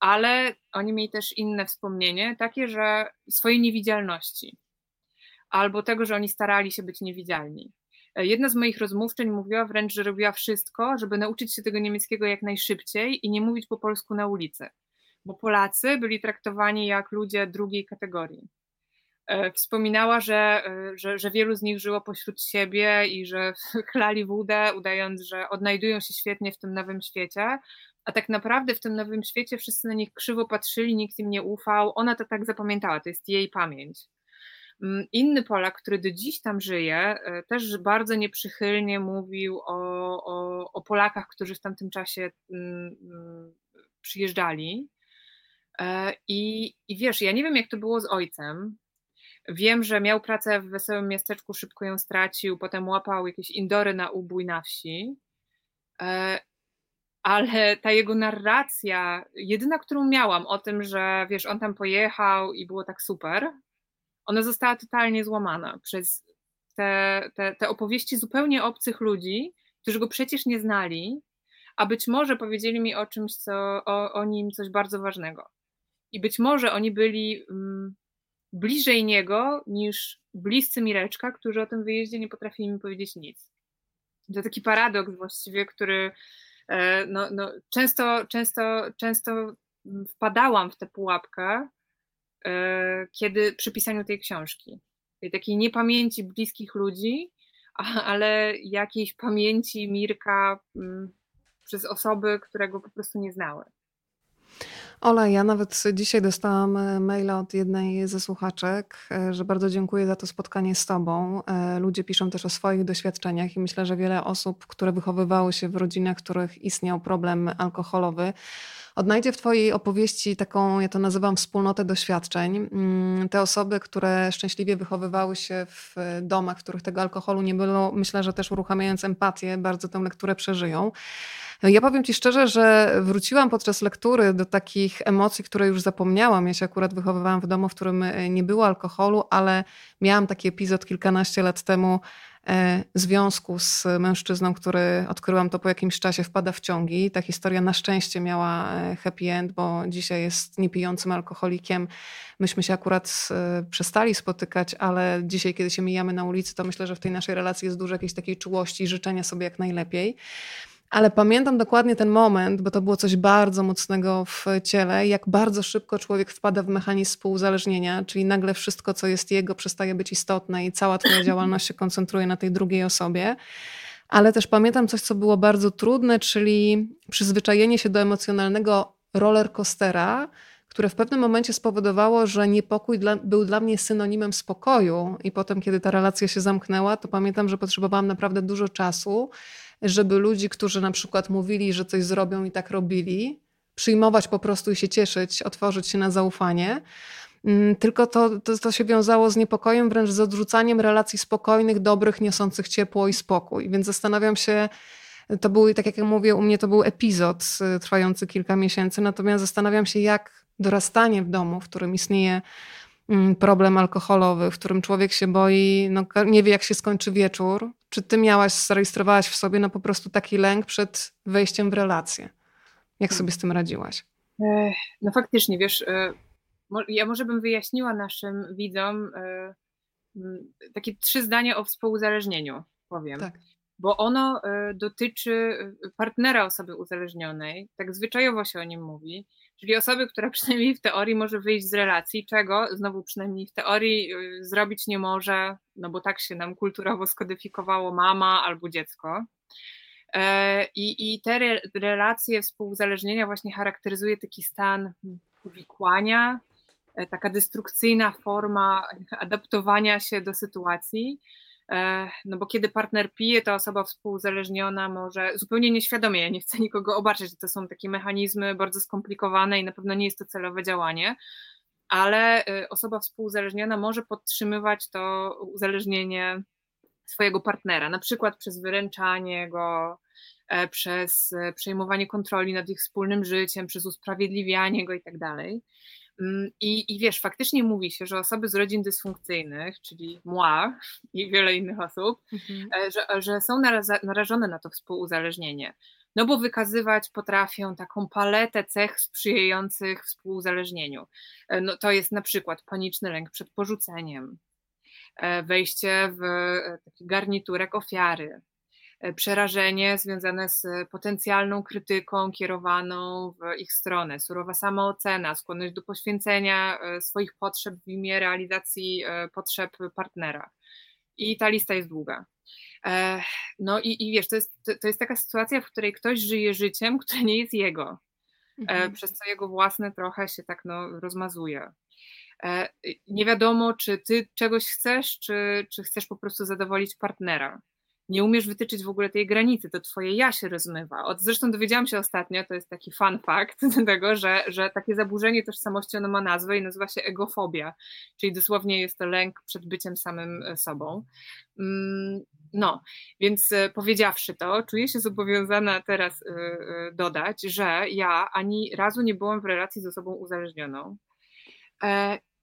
ale oni mieli też inne wspomnienie, takie, że swojej niewidzialności. Albo tego, że oni starali się być niewidzialni. Jedna z moich rozmówczyń mówiła wręcz, że robiła wszystko, żeby nauczyć się tego niemieckiego jak najszybciej i nie mówić po polsku na ulicy, bo Polacy byli traktowani jak ludzie drugiej kategorii. Wspominała, że, że, że wielu z nich żyło pośród siebie i że chlali wódę, udając, że odnajdują się świetnie w tym nowym świecie, a tak naprawdę w tym nowym świecie wszyscy na nich krzywo patrzyli, nikt im nie ufał, ona to tak zapamiętała, to jest jej pamięć. Inny Polak, który do dziś tam żyje, też bardzo nieprzychylnie mówił o, o, o Polakach, którzy w tamtym czasie przyjeżdżali. I, i wiesz, ja nie wiem, jak to było z ojcem. Wiem, że miał pracę w wesołym miasteczku, szybko ją stracił, potem łapał jakieś indory na ubój na wsi. Ale ta jego narracja, jedyna, którą miałam o tym, że wiesz, on tam pojechał i było tak super, ona została totalnie złamana przez te, te, te opowieści zupełnie obcych ludzi, którzy go przecież nie znali, a być może powiedzieli mi o czymś, co, o, o nim coś bardzo ważnego. I być może oni byli mm, bliżej niego niż bliscy Mireczka, którzy o tym wyjeździe nie potrafili mi powiedzieć nic. To taki paradoks właściwie, który e, no, no, często, często, często wpadałam w tę pułapkę, kiedy przy pisaniu tej książki, tej takiej niepamięci bliskich ludzi, ale jakiejś pamięci Mirka przez osoby, które go po prostu nie znały. Ola, ja nawet dzisiaj dostałam maila od jednej ze słuchaczek, że bardzo dziękuję za to spotkanie z tobą. Ludzie piszą też o swoich doświadczeniach i myślę, że wiele osób, które wychowywały się w rodzinach, w których istniał problem alkoholowy, odnajdzie w twojej opowieści taką, ja to nazywam, wspólnotę doświadczeń. Te osoby, które szczęśliwie wychowywały się w domach, w których tego alkoholu nie było, myślę, że też uruchamiając empatię, bardzo tę lekturę przeżyją. Ja powiem ci szczerze, że wróciłam podczas lektury do takich emocji, które już zapomniałam. Ja się akurat wychowywałam w domu, w którym nie było alkoholu, ale miałam taki epizod kilkanaście lat temu związku z mężczyzną, który, odkryłam to po jakimś czasie, wpada w ciągi. Ta historia na szczęście miała happy end, bo dzisiaj jest niepijącym alkoholikiem. Myśmy się akurat przestali spotykać, ale dzisiaj, kiedy się mijamy na ulicy, to myślę, że w tej naszej relacji jest dużo jakiejś takiej czułości i życzenia sobie jak najlepiej. Ale pamiętam dokładnie ten moment, bo to było coś bardzo mocnego w ciele, jak bardzo szybko człowiek wpada w mechanizm współuzależnienia, czyli nagle wszystko, co jest jego, przestaje być istotne i cała twoja działalność się koncentruje na tej drugiej osobie. Ale też pamiętam coś, co było bardzo trudne, czyli przyzwyczajenie się do emocjonalnego rollercoastera, które w pewnym momencie spowodowało, że niepokój dla, był dla mnie synonimem spokoju. I potem, kiedy ta relacja się zamknęła, to pamiętam, że potrzebowałam naprawdę dużo czasu, żeby ludzi, którzy na przykład mówili, że coś zrobią i tak robili, przyjmować po prostu i się cieszyć, otworzyć się na zaufanie. Tylko to, to, to się wiązało z niepokojem, wręcz z odrzucaniem relacji spokojnych, dobrych, niosących ciepło i spokój. Więc zastanawiam się, to był, tak jak mówię, u mnie to był epizod trwający kilka miesięcy, natomiast zastanawiam się, jak dorastanie w domu, w którym istnieje problem alkoholowy, w którym człowiek się boi, no, nie wie, jak się skończy wieczór. Czy ty miałaś, zarejestrowałaś w sobie no, po prostu taki lęk przed wejściem w relację? Jak sobie z tym radziłaś? No faktycznie, wiesz, ja może bym wyjaśniła naszym widzom takie trzy zdania o współuzależnieniu, powiem. Tak. Bo ono dotyczy partnera osoby uzależnionej, tak zwyczajowo się o nim mówi, czyli osoby, która przynajmniej w teorii może wyjść z relacji, czego znowu przynajmniej w teorii zrobić nie może, no bo tak się nam kulturowo skodyfikowało mama albo dziecko. I, i te re, relacje współuzależnienia właśnie charakteryzuje taki stan uwikłania, taka destrukcyjna forma adaptowania się do sytuacji. No bo kiedy partner pije, to osoba współuzależniona może zupełnie nieświadomie, ja nie chcę nikogo obarczać, to są takie mechanizmy bardzo skomplikowane i na pewno nie jest to celowe działanie, ale osoba współuzależniona może podtrzymywać to uzależnienie swojego partnera, na przykład przez wyręczanie go, przez przejmowanie kontroli nad ich wspólnym życiem, przez usprawiedliwianie go i tak dalej. I, I wiesz, faktycznie mówi się, że osoby z rodzin dysfunkcyjnych, czyli moi i wiele innych osób, mhm. że, że są narażone na to współuzależnienie, no bo wykazywać potrafią taką paletę cech sprzyjających współuzależnieniu. No to jest na przykład paniczny lęk przed porzuceniem, wejście w taki garniturek ofiary, przerażenie związane z potencjalną krytyką kierowaną w ich stronę, surowa samoocena, skłonność do poświęcenia swoich potrzeb w imię realizacji potrzeb partnera. I ta lista jest długa. No i, i wiesz, to jest, to jest taka sytuacja, w której ktoś żyje życiem, które nie jest jego, mhm. przez co jego własne trochę się tak no, rozmazuje. Nie wiadomo, czy ty czegoś chcesz, czy, czy chcesz po prostu zadowolić partnera. Nie umiesz wytyczyć w ogóle tej granicy, to twoje ja się rozmywa. Od, zresztą dowiedziałam się ostatnio, to jest taki fun fact tego, że, że takie zaburzenie tożsamości ono ma nazwę i nazywa się egofobia, czyli dosłownie jest to lęk przed byciem samym sobą. No, więc powiedziawszy to, czuję się zobowiązana teraz dodać, że ja ani razu nie byłam w relacji z osobą uzależnioną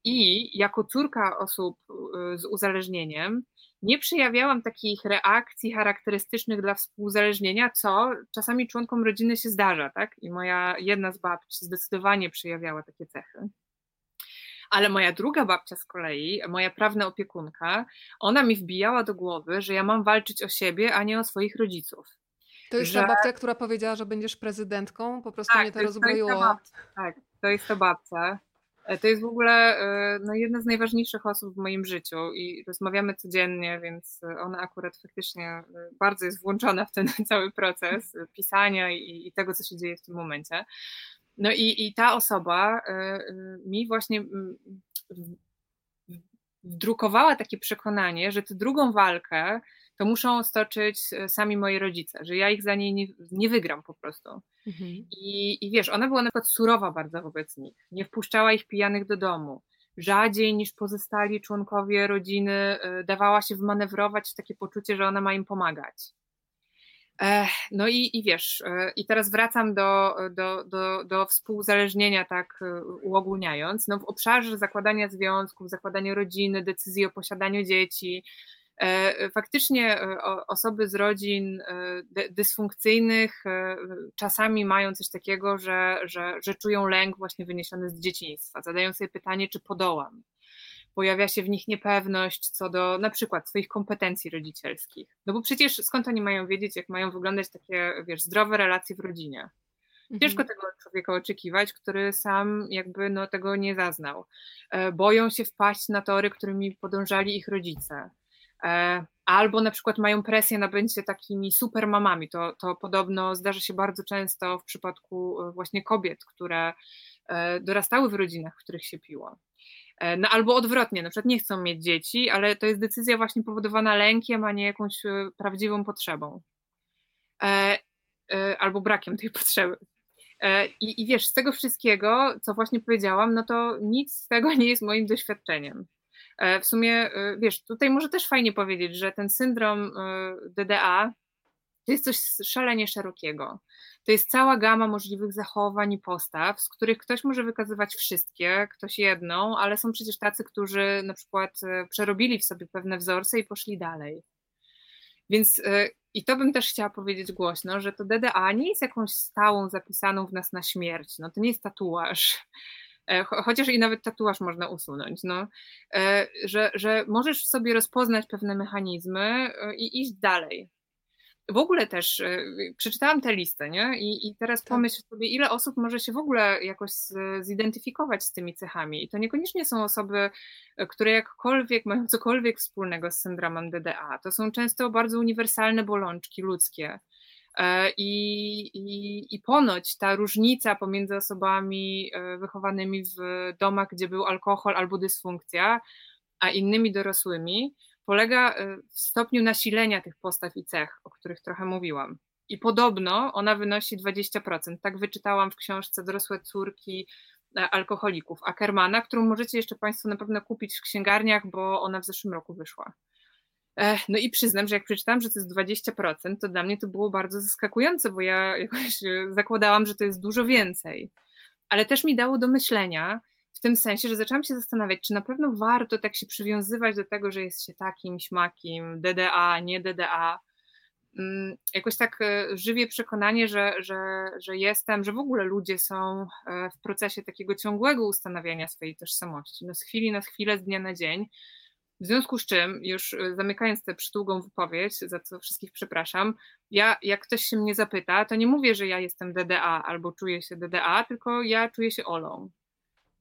i jako córka osób z uzależnieniem nie przejawiałam takich reakcji charakterystycznych dla współuzależnienia, co czasami członkom rodziny się zdarza, tak? I moja jedna z babci zdecydowanie przejawiała takie cechy. Ale moja druga babcia z kolei, moja prawna opiekunka, ona mi wbijała do głowy, że ja mam walczyć o siebie, a nie o swoich rodziców. To jest że... ta babcia, która powiedziała, że będziesz prezydentką? Po prostu tak, mnie to, to rozbroiło. Tak, to jest ta babcia. To jest w ogóle no, jedna z najważniejszych osób w moim życiu i rozmawiamy codziennie, więc ona akurat faktycznie bardzo jest włączona w ten cały proces pisania i, i tego, co się dzieje w tym momencie. No i, i ta osoba mi właśnie wdrukowała takie przekonanie, że tę drugą walkę to muszą stoczyć sami moi rodzice, że ja ich za niej nie, nie wygram po prostu. Mhm. I, I wiesz, ona była na przykład surowa bardzo wobec nich, nie wpuszczała ich pijanych do domu, rzadziej niż pozostali członkowie rodziny dawała się wmanewrować w takie poczucie, że ona ma im pomagać. Ech, no i, i wiesz, i teraz wracam do, do, do, do współuzależnienia, tak uogólniając, no w obszarze zakładania związków, zakładania rodziny, decyzji o posiadaniu dzieci. Faktycznie osoby z rodzin dysfunkcyjnych czasami mają coś takiego, że, że, że czują lęk właśnie wyniesiony z dzieciństwa. Zadają sobie pytanie, czy podołam. pojawia się w nich niepewność co do na przykład swoich kompetencji rodzicielskich. No bo przecież skąd oni mają wiedzieć, jak mają wyglądać takie, wiesz, zdrowe relacje w rodzinie? Ciężko tego człowieka oczekiwać, który sam jakby no, tego nie zaznał. Boją się wpaść na tory, którymi podążali ich rodzice. Albo na przykład mają presję na bycie takimi supermamami. To, to podobno zdarza się bardzo często w przypadku właśnie kobiet, które dorastały w rodzinach, w których się piło. No, albo odwrotnie, na przykład nie chcą mieć dzieci, ale to jest decyzja właśnie powodowana lękiem, a nie jakąś prawdziwą potrzebą. Albo brakiem tej potrzeby. I, i wiesz, z tego wszystkiego, co właśnie powiedziałam, no to nic z tego nie jest moim doświadczeniem. W sumie, wiesz, tutaj może też fajnie powiedzieć, że ten syndrom D D A to jest coś szalenie szerokiego. To jest cała gama możliwych zachowań i postaw, z których ktoś może wykazywać wszystkie, ktoś jedną, ale są przecież tacy, którzy na przykład przerobili w sobie pewne wzorce i poszli dalej. Więc i to bym też chciała powiedzieć głośno, że to D D A nie jest jakąś stałą zapisaną w nas na śmierć. No to nie jest tatuaż. Chociaż i nawet tatuaż można usunąć, no, że, że możesz w sobie rozpoznać pewne mechanizmy i iść dalej. W ogóle też przeczytałam tę listę, nie? I, i teraz pomyśl sobie, ile osób może się w ogóle jakoś zidentyfikować z tymi cechami. I to niekoniecznie są osoby, które jakkolwiek mają cokolwiek wspólnego z syndromem D D A. To są często bardzo uniwersalne bolączki ludzkie. I, i, i ponoć ta różnica pomiędzy osobami wychowanymi w domach, gdzie był alkohol albo dysfunkcja, a innymi dorosłymi, polega w stopniu nasilenia tych postaw i cech, o których trochę mówiłam. I podobno ona wynosi dwadzieścia procent. Tak wyczytałam w książce Dorosłe córki alkoholików Ackermana, którą możecie jeszcze Państwo na pewno kupić w księgarniach, bo ona w zeszłym roku wyszła. No i przyznam, że jak przeczytałam, że to jest dwadzieścia procent, to dla mnie to było bardzo zaskakujące, bo ja jakoś zakładałam, że to jest dużo więcej. Ale też mi dało do myślenia w tym sensie, że zaczęłam się zastanawiać, czy na pewno warto tak się przywiązywać do tego, że jest się takim, śmakim, D D A, nie D D A. Jakoś tak żywię przekonanie, że, że, że jestem, że w ogóle ludzie są w procesie takiego ciągłego ustanawiania swojej tożsamości. No z chwili na chwilę, z dnia na dzień. W związku z czym, już zamykając tę przydługą wypowiedź, za co wszystkich przepraszam, ja, jak ktoś się mnie zapyta, to nie mówię, że ja jestem D D A albo czuję się D D A, tylko ja czuję się Olą.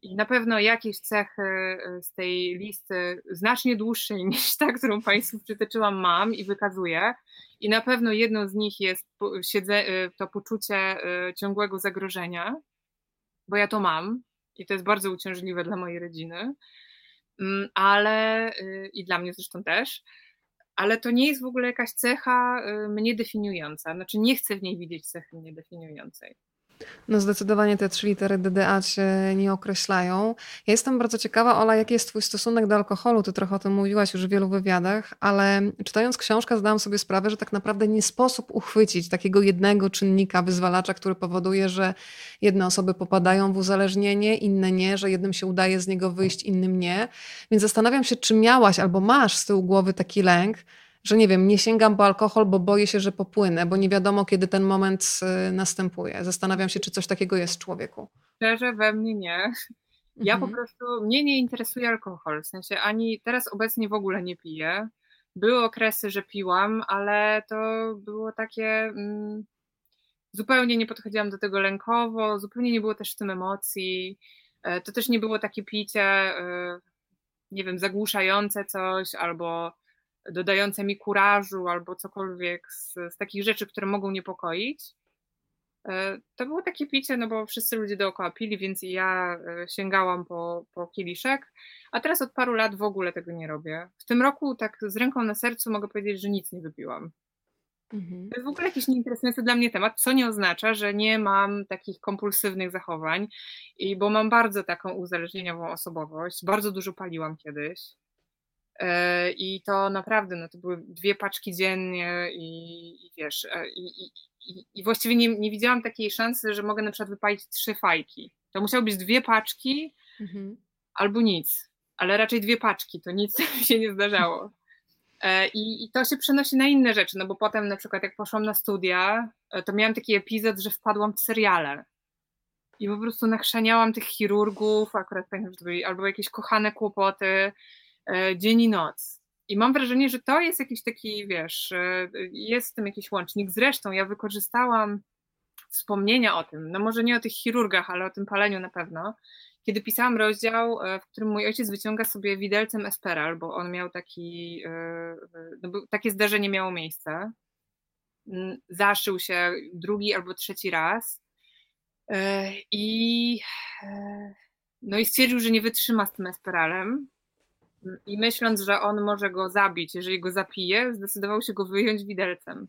I na pewno jakieś cechy z tej listy znacznie dłuższej niż ta, którą Państwu przytoczyłam, mam i wykazuję. I na pewno jedną z nich jest to poczucie ciągłego zagrożenia, bo ja to mam i to jest bardzo uciążliwe dla mojej rodziny. Ale i dla mnie zresztą też, ale to nie jest w ogóle jakaś cecha mnie definiująca, znaczy nie chcę w niej widzieć cechy mnie definiującej. No zdecydowanie te trzy litery D D A Cię nie określają. Ja jestem bardzo ciekawa, Ola, jaki jest Twój stosunek do alkoholu? Ty trochę o tym mówiłaś już w wielu wywiadach, ale czytając książkę zdałam sobie sprawę, że tak naprawdę nie sposób uchwycić takiego jednego czynnika, wyzwalacza, który powoduje, że jedne osoby popadają w uzależnienie, inne nie, że jednym się udaje z niego wyjść, innym nie. Więc zastanawiam się, czy miałaś albo masz z tyłu głowy taki lęk, że nie wiem, nie sięgam po alkohol, bo boję się, że popłynę, bo nie wiadomo, kiedy ten moment następuje. Zastanawiam się, czy coś takiego jest w człowieku. Szczerze, we mnie nie. Ja mhm. po prostu, mnie nie interesuje alkohol, w sensie ani teraz obecnie w ogóle nie piję. Były okresy, że piłam, ale to było takie, mm, zupełnie nie podchodziłam do tego lękowo, zupełnie nie było też w tym emocji. To też nie było takie picie, nie wiem, zagłuszające coś albo dodające mi kurażu albo cokolwiek z, z takich rzeczy, które mogą niepokoić. To było takie picie, no bo wszyscy ludzie dookoła pili, więc i ja sięgałam po, po kieliszek, a teraz od paru lat w ogóle tego nie robię. W tym roku tak z ręką na sercu mogę powiedzieć, że nic nie wypiłam. Mhm. To jest w ogóle jakiś nieinteresujący dla mnie temat, co nie oznacza, że nie mam takich kompulsywnych zachowań, i bo mam bardzo taką uzależnieniową osobowość, bardzo dużo paliłam kiedyś. I to naprawdę, no to były dwie paczki dziennie i, i wiesz, i, i, i właściwie nie, nie widziałam takiej szansy, że mogę na przykład wypalić trzy fajki. To musiały być dwie paczki mhm. albo nic, ale raczej dwie paczki, to nic mi się nie zdarzało. I, I to się przenosi na inne rzeczy, no bo potem na przykład jak poszłam na studia, to miałam taki epizod, że wpadłam w seriale. i po prostu nachrzaniałam tych chirurgów, akurat pamiętam, że to byli albo jakieś kochane kłopoty, e, dzień i noc. I mam wrażenie, że to jest jakiś taki, wiesz, e, jest w tym jakiś łącznik. Zresztą ja wykorzystałam wspomnienia o tym, no może nie o tych chirurgach, ale o tym paleniu na pewno, kiedy pisałam rozdział, w którym mój ojciec wyciąga sobie widelcem esperal, bo on miał taki, no, takie zdarzenie miało miejsce. Zaszył się drugi albo trzeci raz i, no i stwierdził, że nie wytrzyma z tym esperalem i myśląc, że on może go zabić, jeżeli go zapije, zdecydował się go wyjąć widelcem.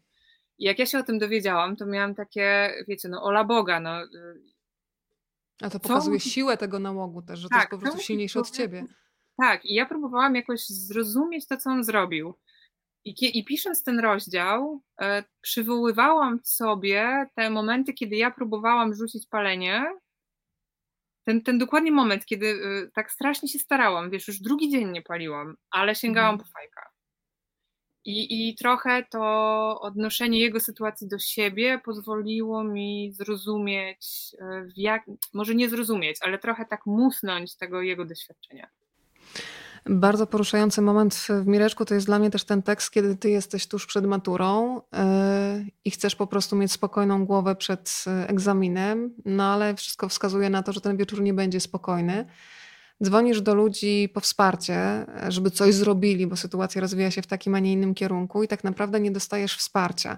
I jak ja się o tym dowiedziałam, to miałam takie, wiecie, no ola Boga, no. A to pokazuje co? Siłę tego nałogu też, że tak, to jest po prostu silniejsze od ciebie. Tak, i ja próbowałam jakoś zrozumieć to, co on zrobił. I, i pisząc ten rozdział, e, przywoływałam w sobie te momenty, kiedy ja próbowałam rzucić palenie. Ten, ten dokładnie moment, kiedy e, tak strasznie się starałam, wiesz, już drugi dzień nie paliłam, ale sięgałam mhm. po fajka. I, I trochę to odnoszenie jego sytuacji do siebie pozwoliło mi zrozumieć, w jak, może nie zrozumieć, ale trochę tak musnąć tego jego doświadczenia. Bardzo poruszający moment w Mireczku to jest dla mnie też ten tekst, kiedy ty jesteś tuż przed maturą i chcesz po prostu mieć spokojną głowę przed egzaminem, no ale wszystko wskazuje na to, że ten wieczór nie będzie spokojny. Dzwonisz do ludzi po wsparcie, żeby coś zrobili, bo sytuacja rozwija się w takim, a nie innym kierunku i tak naprawdę nie dostajesz wsparcia.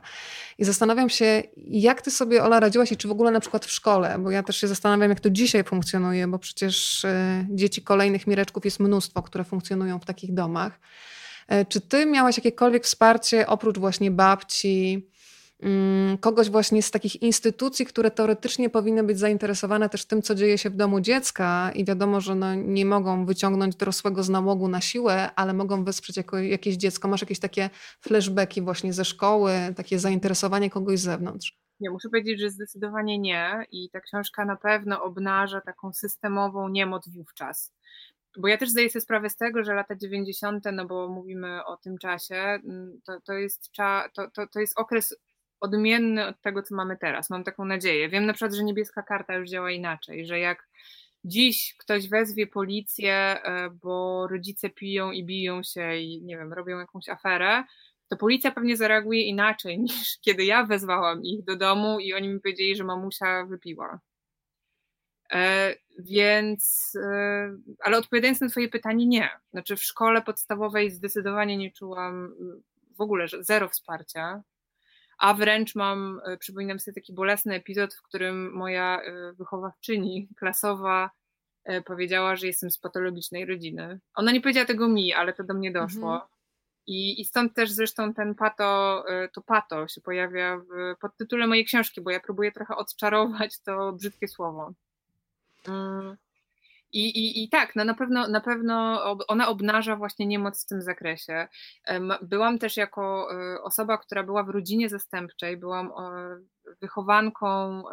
I zastanawiam się, jak ty sobie, Ola, radziłaś i czy w ogóle na przykład w szkole, bo ja też się zastanawiam, jak to dzisiaj funkcjonuje, bo przecież dzieci kolejnych Mireczków jest mnóstwo, które funkcjonują w takich domach. Czy ty miałaś jakiekolwiek wsparcie oprócz właśnie babci, kogoś właśnie z takich instytucji, które teoretycznie powinny być zainteresowane też tym, co dzieje się w domu dziecka i wiadomo, że no nie mogą wyciągnąć dorosłego z nałogu na siłę, ale mogą wesprzeć jako jakieś dziecko. Masz jakieś takie flashbacki właśnie ze szkoły, takie zainteresowanie kogoś z zewnątrz? Ja muszę powiedzieć, że zdecydowanie nie i ta książka na pewno obnaża taką systemową niemoc wówczas. Bo ja też zdaję sobie sprawę z tego, że lata dziewięćdziesiąte, no bo mówimy o tym czasie, to, to, jest, cza, to, to, to jest okres odmienny od tego, co mamy teraz. Mam taką nadzieję. Wiem na przykład, że niebieska karta już działa inaczej, że jak dziś ktoś wezwie policję, bo rodzice piją i biją się i nie wiem, robią jakąś aferę, to policja pewnie zareaguje inaczej niż kiedy ja wezwałam ich do domu i oni mi powiedzieli, że mamusia wypiła. E, więc, e, ale odpowiadając na twoje pytanie, nie. Znaczy w szkole podstawowej zdecydowanie nie czułam w ogóle zero wsparcia. A wręcz mam, przypominam sobie taki bolesny epizod, w którym moja wychowawczyni klasowa powiedziała, że jestem z patologicznej rodziny. Ona nie powiedziała tego mi, ale to do mnie doszło. Mhm. I, i stąd też zresztą ten pato, to pato się pojawia w podtytule mojej książki, bo ja próbuję trochę odczarować to brzydkie słowo. Mm. I, i, i tak, no na pewno, na pewno ona obnaża właśnie niemoc w tym zakresie. Byłam też jako osoba, która była w rodzinie zastępczej, byłam wychowanką,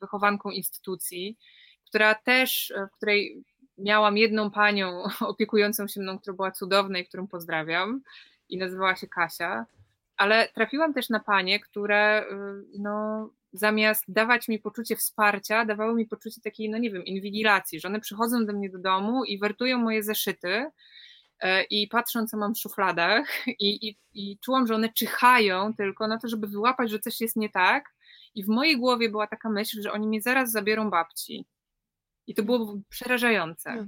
wychowanką instytucji, która też, w której miałam jedną panią opiekującą się mną, która była cudowna i którą pozdrawiam i nazywała się Kasia, ale trafiłam też na panie, które no... zamiast dawać mi poczucie wsparcia, dawały mi poczucie takiej, no nie wiem, inwigilacji, że one przychodzą do mnie do domu i wertują moje zeszyty e, i patrzą, co mam w szufladach i, i, i czułam, że one czyhają tylko na to, żeby wyłapać, że coś jest nie tak i w mojej głowie była taka myśl, że oni mnie zaraz zabiorą babci i to było przerażające.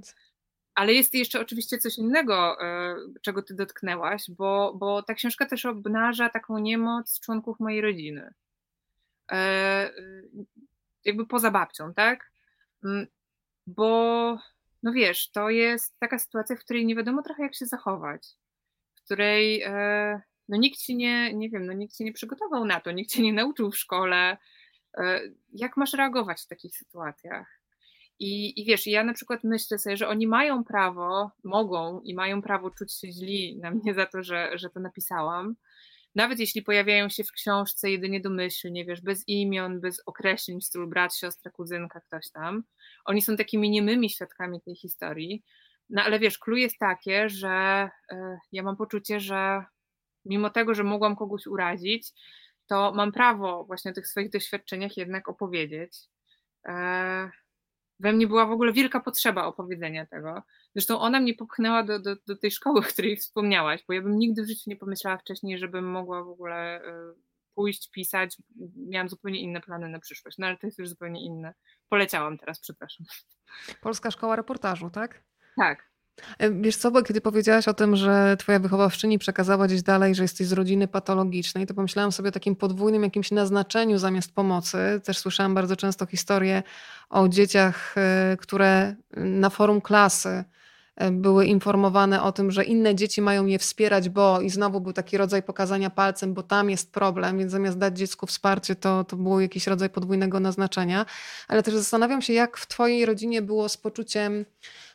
Ale jest jeszcze oczywiście coś innego, e, czego ty dotknęłaś, bo, bo ta książka też obnaża taką niemoc członków mojej rodziny. Jakby poza babcią, tak? Bo, no wiesz, to jest taka sytuacja, w której nie wiadomo trochę jak się zachować, w której no nikt ci nie, nie wiem, no nikt cię nie przygotował na to, nikt cię nie nauczył w szkole, jak masz reagować w takich sytuacjach. I, i wiesz, ja na przykład myślę sobie, że oni mają prawo, mogą i mają prawo czuć się źli na mnie za to, że, że to napisałam, nawet jeśli pojawiają się w książce jedynie domyślnie, wiesz, bez imion, bez określeń w stylu brat, siostra, kuzynka, ktoś tam. Oni są takimi niemymi świadkami tej historii. No ale wiesz, clue jest takie, że y, ja mam poczucie, że mimo tego, że mogłam kogoś urazić, to mam prawo właśnie o tych swoich doświadczeniach jednak opowiedzieć. we mnie była w ogóle wielka potrzeba opowiedzenia tego. Zresztą ona mnie popchnęła do, do, do tej szkoły, o której wspomniałaś, bo ja bym nigdy w życiu nie pomyślała wcześniej, żebym mogła w ogóle pójść, pisać. Miałam zupełnie inne plany na przyszłość, no ale to jest już zupełnie inne. Poleciałam teraz, przepraszam. Polska Szkoła Reportażu, tak? Tak. Wiesz co, kiedy powiedziałaś o tym, że twoja wychowawczyni przekazała gdzieś dalej, że jesteś z rodziny patologicznej, to pomyślałam sobie o takim podwójnym jakimś naznaczeniu zamiast pomocy. Też słyszałam bardzo często historie o dzieciach, które na forum klasy były informowane o tym, że inne dzieci mają je wspierać, bo i znowu był taki rodzaj pokazania palcem, bo tam jest problem, więc zamiast dać dziecku wsparcie, to, to był jakiś rodzaj podwójnego naznaczenia. Ale też zastanawiam się, jak w twojej rodzinie było z poczuciem.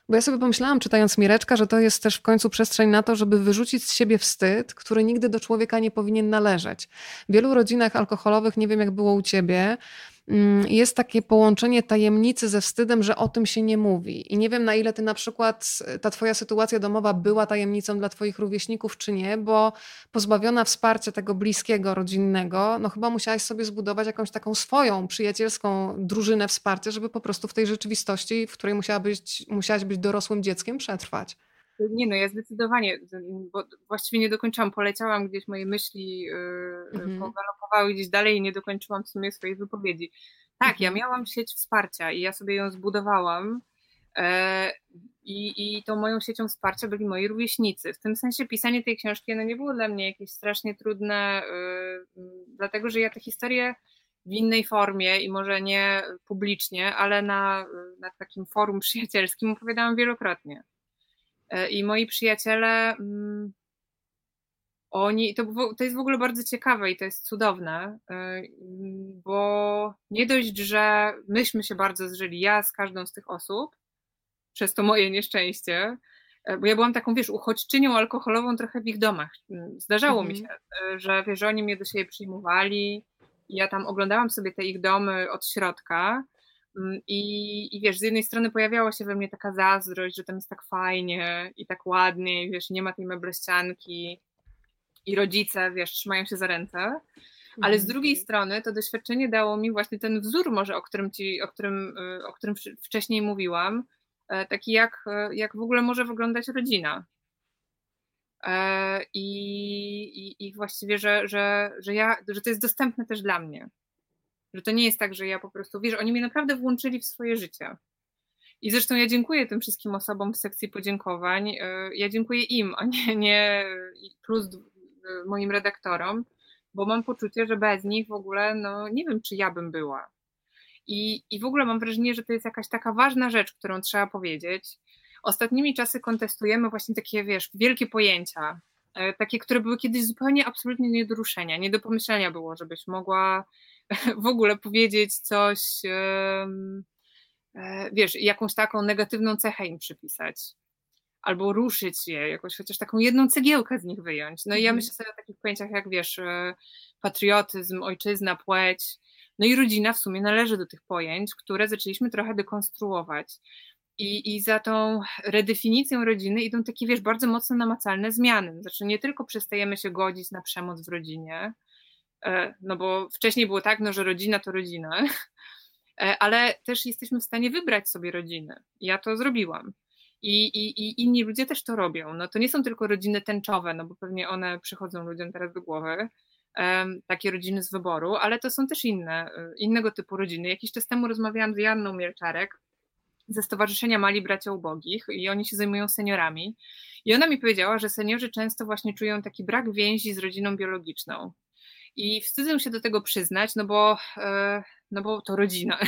Bo ja sobie pomyślałam, czytając Mireczka, że to jest też w końcu przestrzeń na to, żeby wyrzucić z siebie wstyd, który nigdy do człowieka nie powinien należeć. W wielu rodzinach alkoholowych, nie wiem jak było u ciebie, jest takie połączenie tajemnicy ze wstydem, że o tym się nie mówi. I nie wiem, na ile ty na przykład ta twoja sytuacja domowa była tajemnicą dla twoich rówieśników, czy nie, bo pozbawiona wsparcia tego bliskiego, rodzinnego, no chyba musiałaś sobie zbudować jakąś taką swoją przyjacielską drużynę wsparcia, żeby po prostu w tej rzeczywistości, w której musiała być, musiałaś być dorosłym dzieckiem, przetrwać. Nie no, ja zdecydowanie, bo właściwie nie dokończyłam, poleciałam gdzieś, moje myśli yy, mhm. pogalopowały gdzieś dalej i nie dokończyłam w sumie swojej wypowiedzi. Tak, mhm. ja miałam sieć wsparcia i ja sobie ją zbudowałam yy, i tą moją siecią wsparcia byli moi rówieśnicy. W tym sensie pisanie tej książki no, nie było dla mnie jakieś strasznie trudne, yy, dlatego że ja te historie w innej formie i może nie publicznie, ale na, na takim forum przyjacielskim opowiadałam wielokrotnie. I moi przyjaciele, oni, to, to jest w ogóle bardzo ciekawe i to jest cudowne, bo nie dość, że myśmy się bardzo zżyli, ja z każdą z tych osób, przez to moje nieszczęście, bo ja byłam taką, wiesz, uchodźczynią alkoholową trochę w ich domach. Zdarzało mhm. mi się, że, wiesz, oni mnie do siebie przyjmowali, ja tam oglądałam sobie te ich domy od środka. I, I wiesz, z jednej strony pojawiała się we mnie taka zazdrość, że tam jest tak fajnie i tak ładnie, i wiesz, nie ma tej mebleścianki i rodzice, wiesz, trzymają się za ręce, ale z drugiej strony to doświadczenie dało mi właśnie ten wzór może, o którym, ci, o którym, o którym wcześniej mówiłam, taki jak, jak w ogóle może wyglądać rodzina. I, i, i właściwie, że, że, że, ja, że to jest dostępne też dla mnie. Że to nie jest tak, że ja po prostu, wiesz, oni mnie naprawdę włączyli w swoje życie. I zresztą ja dziękuję tym wszystkim osobom w sekcji podziękowań. Ja dziękuję im, a nie, nie plus moim redaktorom, bo mam poczucie, że bez nich w ogóle, no nie wiem, czy ja bym była. I, i w ogóle mam wrażenie, że to jest jakaś taka ważna rzecz, którą trzeba powiedzieć. Ostatnimi czasy kontestujemy właśnie takie, wiesz, wielkie pojęcia, takie, które były kiedyś zupełnie absolutnie nie do ruszenia, nie do pomyślenia było, żebyś mogła w ogóle powiedzieć coś, wiesz, jakąś taką negatywną cechę im przypisać, albo ruszyć je jakoś, chociaż taką jedną cegiełkę z nich wyjąć. No i ja myślę sobie o takich pojęciach jak, wiesz, patriotyzm, ojczyzna, płeć, no i rodzina w sumie należy do tych pojęć, które zaczęliśmy trochę dekonstruować. I, I za tą redefinicją rodziny idą takie, wiesz, bardzo mocno namacalne zmiany. Znaczy nie tylko przestajemy się godzić na przemoc w rodzinie, no bo wcześniej było tak, no, że rodzina to rodzina, ale też jesteśmy w stanie wybrać sobie rodziny. Ja to zrobiłam. I, i, i inni ludzie też to robią. No to nie są tylko rodziny tęczowe, no bo pewnie one przychodzą ludziom teraz do głowy, takie rodziny z wyboru, ale to są też inne, innego typu rodziny. Jakiś czas temu rozmawiałam z Janną Mielczarek ze Stowarzyszenia Mali Bracia Ubogich i oni się zajmują seniorami. I ona mi powiedziała, że seniorzy często właśnie czują taki brak więzi z rodziną biologiczną. I wstydzą się do tego przyznać, no bo, no bo to rodzina.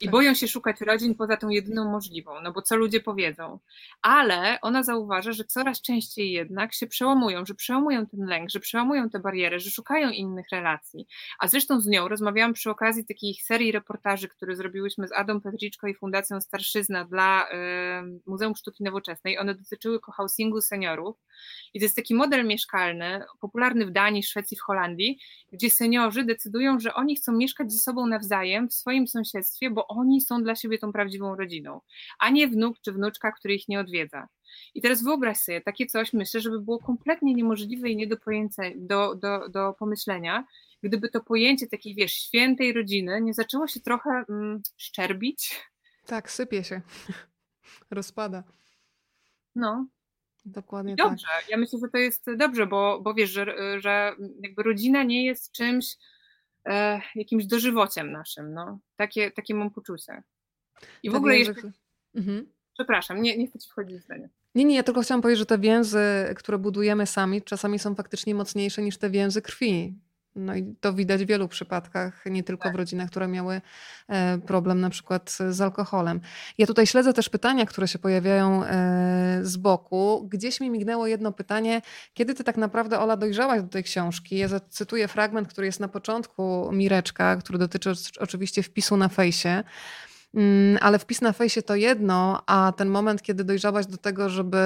I boją się szukać rodzin poza tą jedyną możliwą, no bo co ludzie powiedzą. Ale ona zauważa, że coraz częściej jednak się przełamują, że przełamują ten lęk, że przełamują te bariery, że szukają innych relacji. A zresztą z nią rozmawiałam przy okazji takich serii reportaży, które zrobiłyśmy z Adą Petriczko i Fundacją Starszyzna dla y, Muzeum Sztuki Nowoczesnej. One dotyczyły co-housingu seniorów. I to jest taki model mieszkalny, popularny w Danii, Szwecji, w Holandii, gdzie seniorzy decydują, że oni chcą mieszkać ze sobą nawzajem w swoim sąsiedztwie, bo oni są dla siebie tą prawdziwą rodziną, a nie wnuk czy wnuczka, który ich nie odwiedza. I teraz wyobraź sobie, takie coś myślę, żeby było kompletnie niemożliwe i nie do, pojęcia, do, do, do pomyślenia, gdyby to pojęcie takiej, wiesz, świętej rodziny nie zaczęło się trochę mm, szczerbić. Tak, sypie się, rozpada. No. Dokładnie I dobrze, tak. Ja myślę, że to jest dobrze, bo, bo wiesz, że, że jakby rodzina nie jest czymś, e, jakimś dożywociem naszym, no. Takie, takie mam poczucie. I w tak ogóle jeszcze... Że... Mhm. Przepraszam, nie, nie chcę ci wchodzić w zdanie. Nie, nie, ja tylko chciałam powiedzieć, że te więzy, które budujemy sami, czasami są faktycznie mocniejsze niż te więzy krwi. No i to widać w wielu przypadkach, nie tylko tak. w rodzinach, które miały problem na przykład z alkoholem. Ja tutaj śledzę też pytania, które się pojawiają z boku. Gdzieś mi mignęło jedno pytanie, kiedy ty tak naprawdę, Ola, dojrzałaś do tej książki? Ja zacytuję fragment, który jest na początku Mireczka, który dotyczy oczywiście wpisu na fejsie. Ale wpis na fejsie to jedno, a ten moment, kiedy dojrzałaś do tego, żeby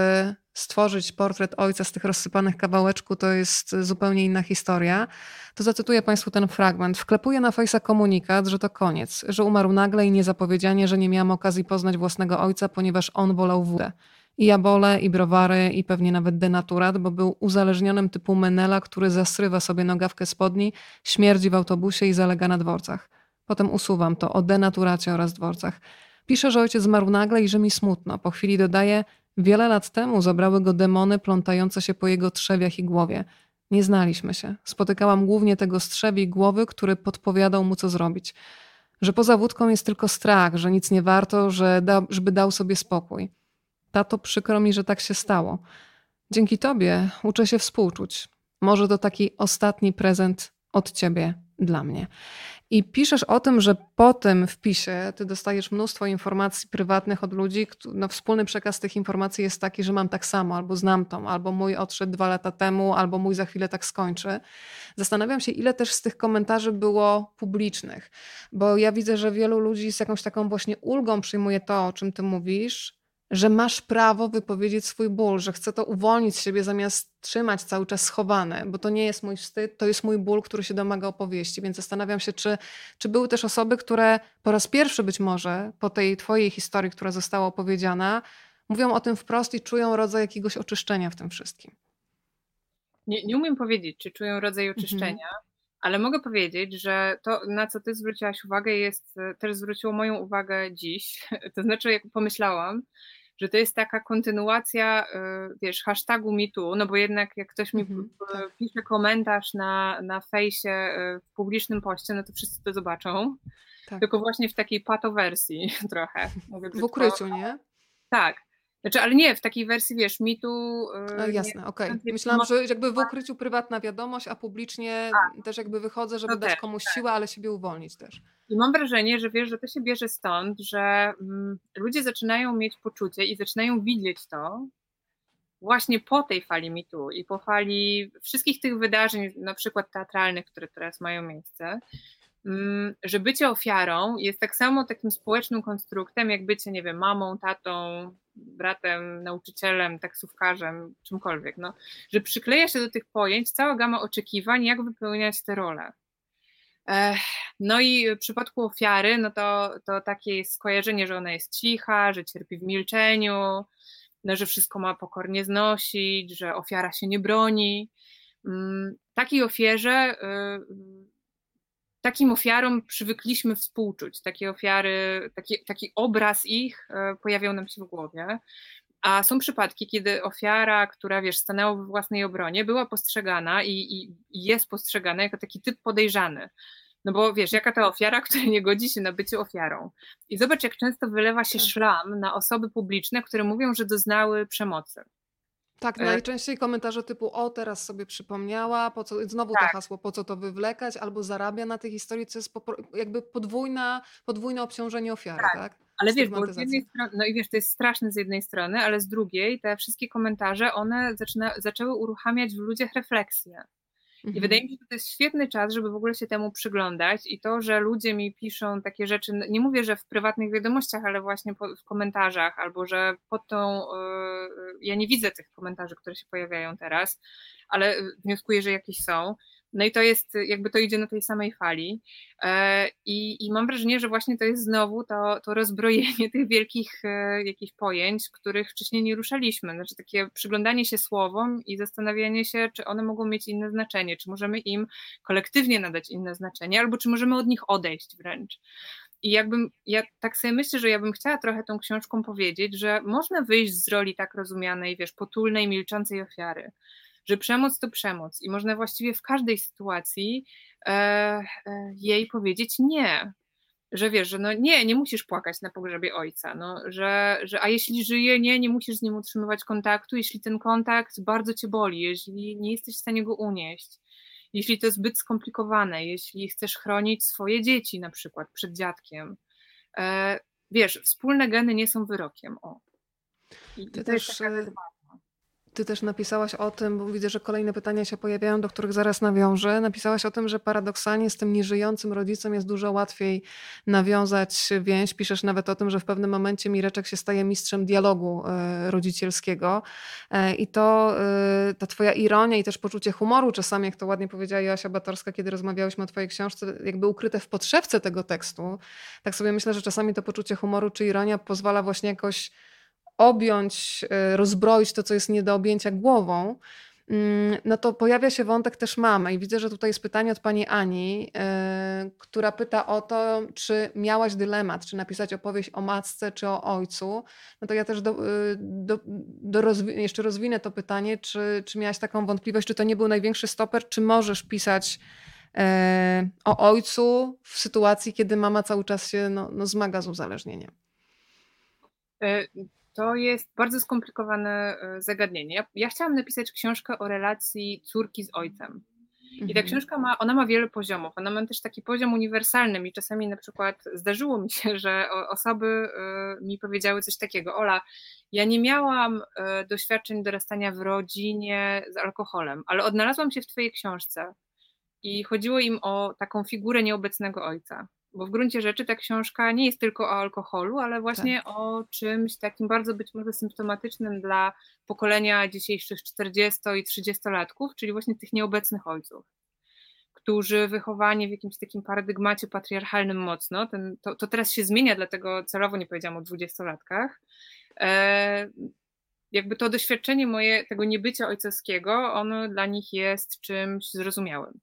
stworzyć portret ojca z tych rozsypanych kawałeczków, to jest zupełnie inna historia. To zacytuję Państwu ten fragment. Wklepuję na fejsa komunikat, że to koniec, że umarł nagle i niezapowiedzianie, że nie miałam okazji poznać własnego ojca, ponieważ on wolał wódę. I jabole, i browary, i pewnie nawet denaturat, bo był uzależnionym typu menela, który zasrywa sobie nogawkę spodni, śmierdzi w autobusie i zalega na dworcach. Potem usuwam to o denaturacie oraz dworcach. Piszę, że ojciec zmarł nagle i że mi smutno. Po chwili dodaję, wiele lat temu zabrały go demony plątające się po jego trzewiach i głowie. Nie znaliśmy się. Spotykałam głównie tego z trzewi i głowy, który podpowiadał mu, co zrobić. Że poza wódką jest tylko strach, że nic nie warto, że da, żeby dał sobie spokój. Tato, przykro mi, że tak się stało. Dzięki tobie uczę się współczuć. Może to taki ostatni prezent od ciebie dla mnie. I piszesz o tym, że po tym wpisie ty dostajesz mnóstwo informacji prywatnych od ludzi. No, wspólny przekaz tych informacji jest taki, że mam tak samo, albo znam tą, albo mój odszedł dwa lata temu, albo mój za chwilę tak skończy. Zastanawiam się, ile też z tych komentarzy było publicznych, bo ja widzę, że wielu ludzi z jakąś taką właśnie ulgą przyjmuje to, o czym ty mówisz, że masz prawo wypowiedzieć swój ból, że chcę to uwolnić z siebie zamiast trzymać cały czas schowane, bo to nie jest mój wstyd, to jest mój ból, który się domaga opowieści. Więc zastanawiam się, czy, czy były też osoby, które po raz pierwszy być może po tej twojej historii, która została opowiedziana, mówią o tym wprost i czują rodzaj jakiegoś oczyszczenia w tym wszystkim. Nie, nie umiem powiedzieć, czy czują rodzaj oczyszczenia, mhm. ale mogę powiedzieć, że to, na co ty zwróciłaś uwagę, jest, też zwróciło moją uwagę dziś. To znaczy, jak pomyślałam, że to jest taka kontynuacja, wiesz, hashtagu MeToo, no bo jednak jak ktoś mi mm-hmm, tak. pisze komentarz na, na fejsie w publicznym poście, no to wszyscy to zobaczą, tak. tylko właśnie w takiej patowersji trochę. Mówię, w ukryciu, to... nie? Tak, znaczy, ale nie, w takiej wersji, wiesz, MeToo... No, jasne, okej. Okay. Myślałam, że jakby w ukryciu prywatna wiadomość, a publicznie a, też jakby wychodzę, żeby dać też, komuś tak. siłę, ale siebie uwolnić też. I mam wrażenie, że wiesz, że to się bierze stąd, że mm, ludzie zaczynają mieć poczucie i zaczynają widzieć to właśnie po tej fali MeToo i po fali wszystkich tych wydarzeń, na przykład teatralnych, które teraz mają miejsce, mm, że bycie ofiarą jest tak samo takim społecznym konstruktem, jak bycie, nie wiem, mamą, tatą, bratem, nauczycielem, taksówkarzem, czymkolwiek. No, że przykleja się do tych pojęć cała gama oczekiwań, jak wypełniać te role. No i w przypadku ofiary, no to, to takie skojarzenie, że ona jest cicha, że cierpi w milczeniu, no, że wszystko ma pokornie znosić, że ofiara się nie broni. Takiej ofierze, takim ofiarom przywykliśmy współczuć. Takie ofiary, taki, taki obraz ich pojawiał nam się w głowie. A są przypadki, kiedy ofiara, która, wiesz, stanęła we własnej obronie, była postrzegana i, i jest postrzegana jako taki typ podejrzany. No bo wiesz, jaka ta ofiara, która nie godzi się na bycie ofiarą. I zobacz, jak często wylewa się szlam na osoby publiczne, które mówią, że doznały przemocy. Tak, najczęściej komentarze typu o, teraz sobie przypomniała, po co, znowu tak. to hasło, po co to wywlekać, albo zarabia na tej historii, co jest jakby podwójna, podwójne obciążenie ofiary, tak? tak? Ale wiesz, bo z jednej strony, no i wiesz, to jest straszne z jednej strony, ale z drugiej te wszystkie komentarze, one zaczyna, zaczęły uruchamiać w ludziach refleksję. I mhm. wydaje mi się, że to jest świetny czas, żeby w ogóle się temu przyglądać i to, że ludzie mi piszą takie rzeczy, nie mówię, że w prywatnych wiadomościach, ale właśnie po, w komentarzach, albo że pod tą, yy, ja nie widzę tych komentarzy, które się pojawiają teraz, ale wnioskuję, że jakieś są, No i to jest, jakby to idzie na tej samej fali i, i mam wrażenie, że właśnie to jest znowu to, to rozbrojenie tych wielkich jakichś pojęć, których wcześniej nie ruszaliśmy, znaczy takie przyglądanie się słowom i zastanawianie się, czy one mogą mieć inne znaczenie, czy możemy im kolektywnie nadać inne znaczenie, albo czy możemy od nich odejść wręcz. I jakbym, ja tak sobie myślę, że ja bym chciała trochę tą książką powiedzieć, że można wyjść z roli tak rozumianej, wiesz, potulnej, milczącej ofiary, że przemoc to przemoc i można właściwie w każdej sytuacji e, e, jej powiedzieć nie, że wiesz, że no nie, nie musisz płakać na pogrzebie ojca, no, że, że a jeśli żyje, nie, nie musisz z nim utrzymywać kontaktu, jeśli ten kontakt bardzo cię boli, jeśli nie jesteś w stanie go unieść, jeśli to zbyt skomplikowane, jeśli chcesz chronić swoje dzieci na przykład przed dziadkiem. E, wiesz, wspólne geny nie są wyrokiem. O. I to też... jest taka Ty też napisałaś o tym, bo widzę, że kolejne pytania się pojawiają, do których zaraz nawiążę. Napisałaś o tym, że paradoksalnie z tym nieżyjącym rodzicem jest dużo łatwiej nawiązać więź. Piszesz nawet o tym, że w pewnym momencie Mireczek się staje mistrzem dialogu rodzicielskiego. I to ta twoja ironia i też poczucie humoru czasami, jak to ładnie powiedziała Joasia Batorska, kiedy rozmawiałyśmy o twojej książce, jakby ukryte w podszewce tego tekstu. Tak sobie myślę, że czasami to poczucie humoru czy ironia pozwala właśnie jakoś objąć, rozbroić to, co jest nie do objęcia głową, no to pojawia się wątek też mamy. I widzę, że tutaj jest pytanie od pani Ani, yy, która pyta o to, czy miałaś dylemat, czy napisać opowieść o matce, czy o ojcu. No to ja też do, do, do rozwi- jeszcze rozwinę to pytanie, czy, czy miałaś taką wątpliwość, czy to nie był największy stoper, czy możesz pisać yy, o ojcu w sytuacji, kiedy mama cały czas się no, no, zmaga z uzależnieniem. Y- To jest bardzo skomplikowane zagadnienie. Ja, ja chciałam napisać książkę o relacji córki z ojcem. I ta książka ma, ona ma wiele poziomów. Ona ma też taki poziom uniwersalny. Mi czasami na przykład zdarzyło mi się, że osoby mi powiedziały coś takiego: Ola, ja nie miałam doświadczeń dorastania w rodzinie z alkoholem, ale odnalazłam się w twojej książce. I chodziło im o taką figurę nieobecnego ojca. Bo w gruncie rzeczy ta książka nie jest tylko o alkoholu, ale właśnie tak. O czymś takim bardzo być może symptomatycznym dla pokolenia dzisiejszych czterdziesto- i trzydziestolatków, czyli właśnie tych nieobecnych ojców, którzy wychowani w jakimś takim paradygmacie patriarchalnym mocno, ten, to, to teraz się zmienia, dlatego celowo nie powiedziałam o dwudziestolatkach, e, jakby to doświadczenie moje tego niebycia ojcowskiego, ono dla nich jest czymś zrozumiałym.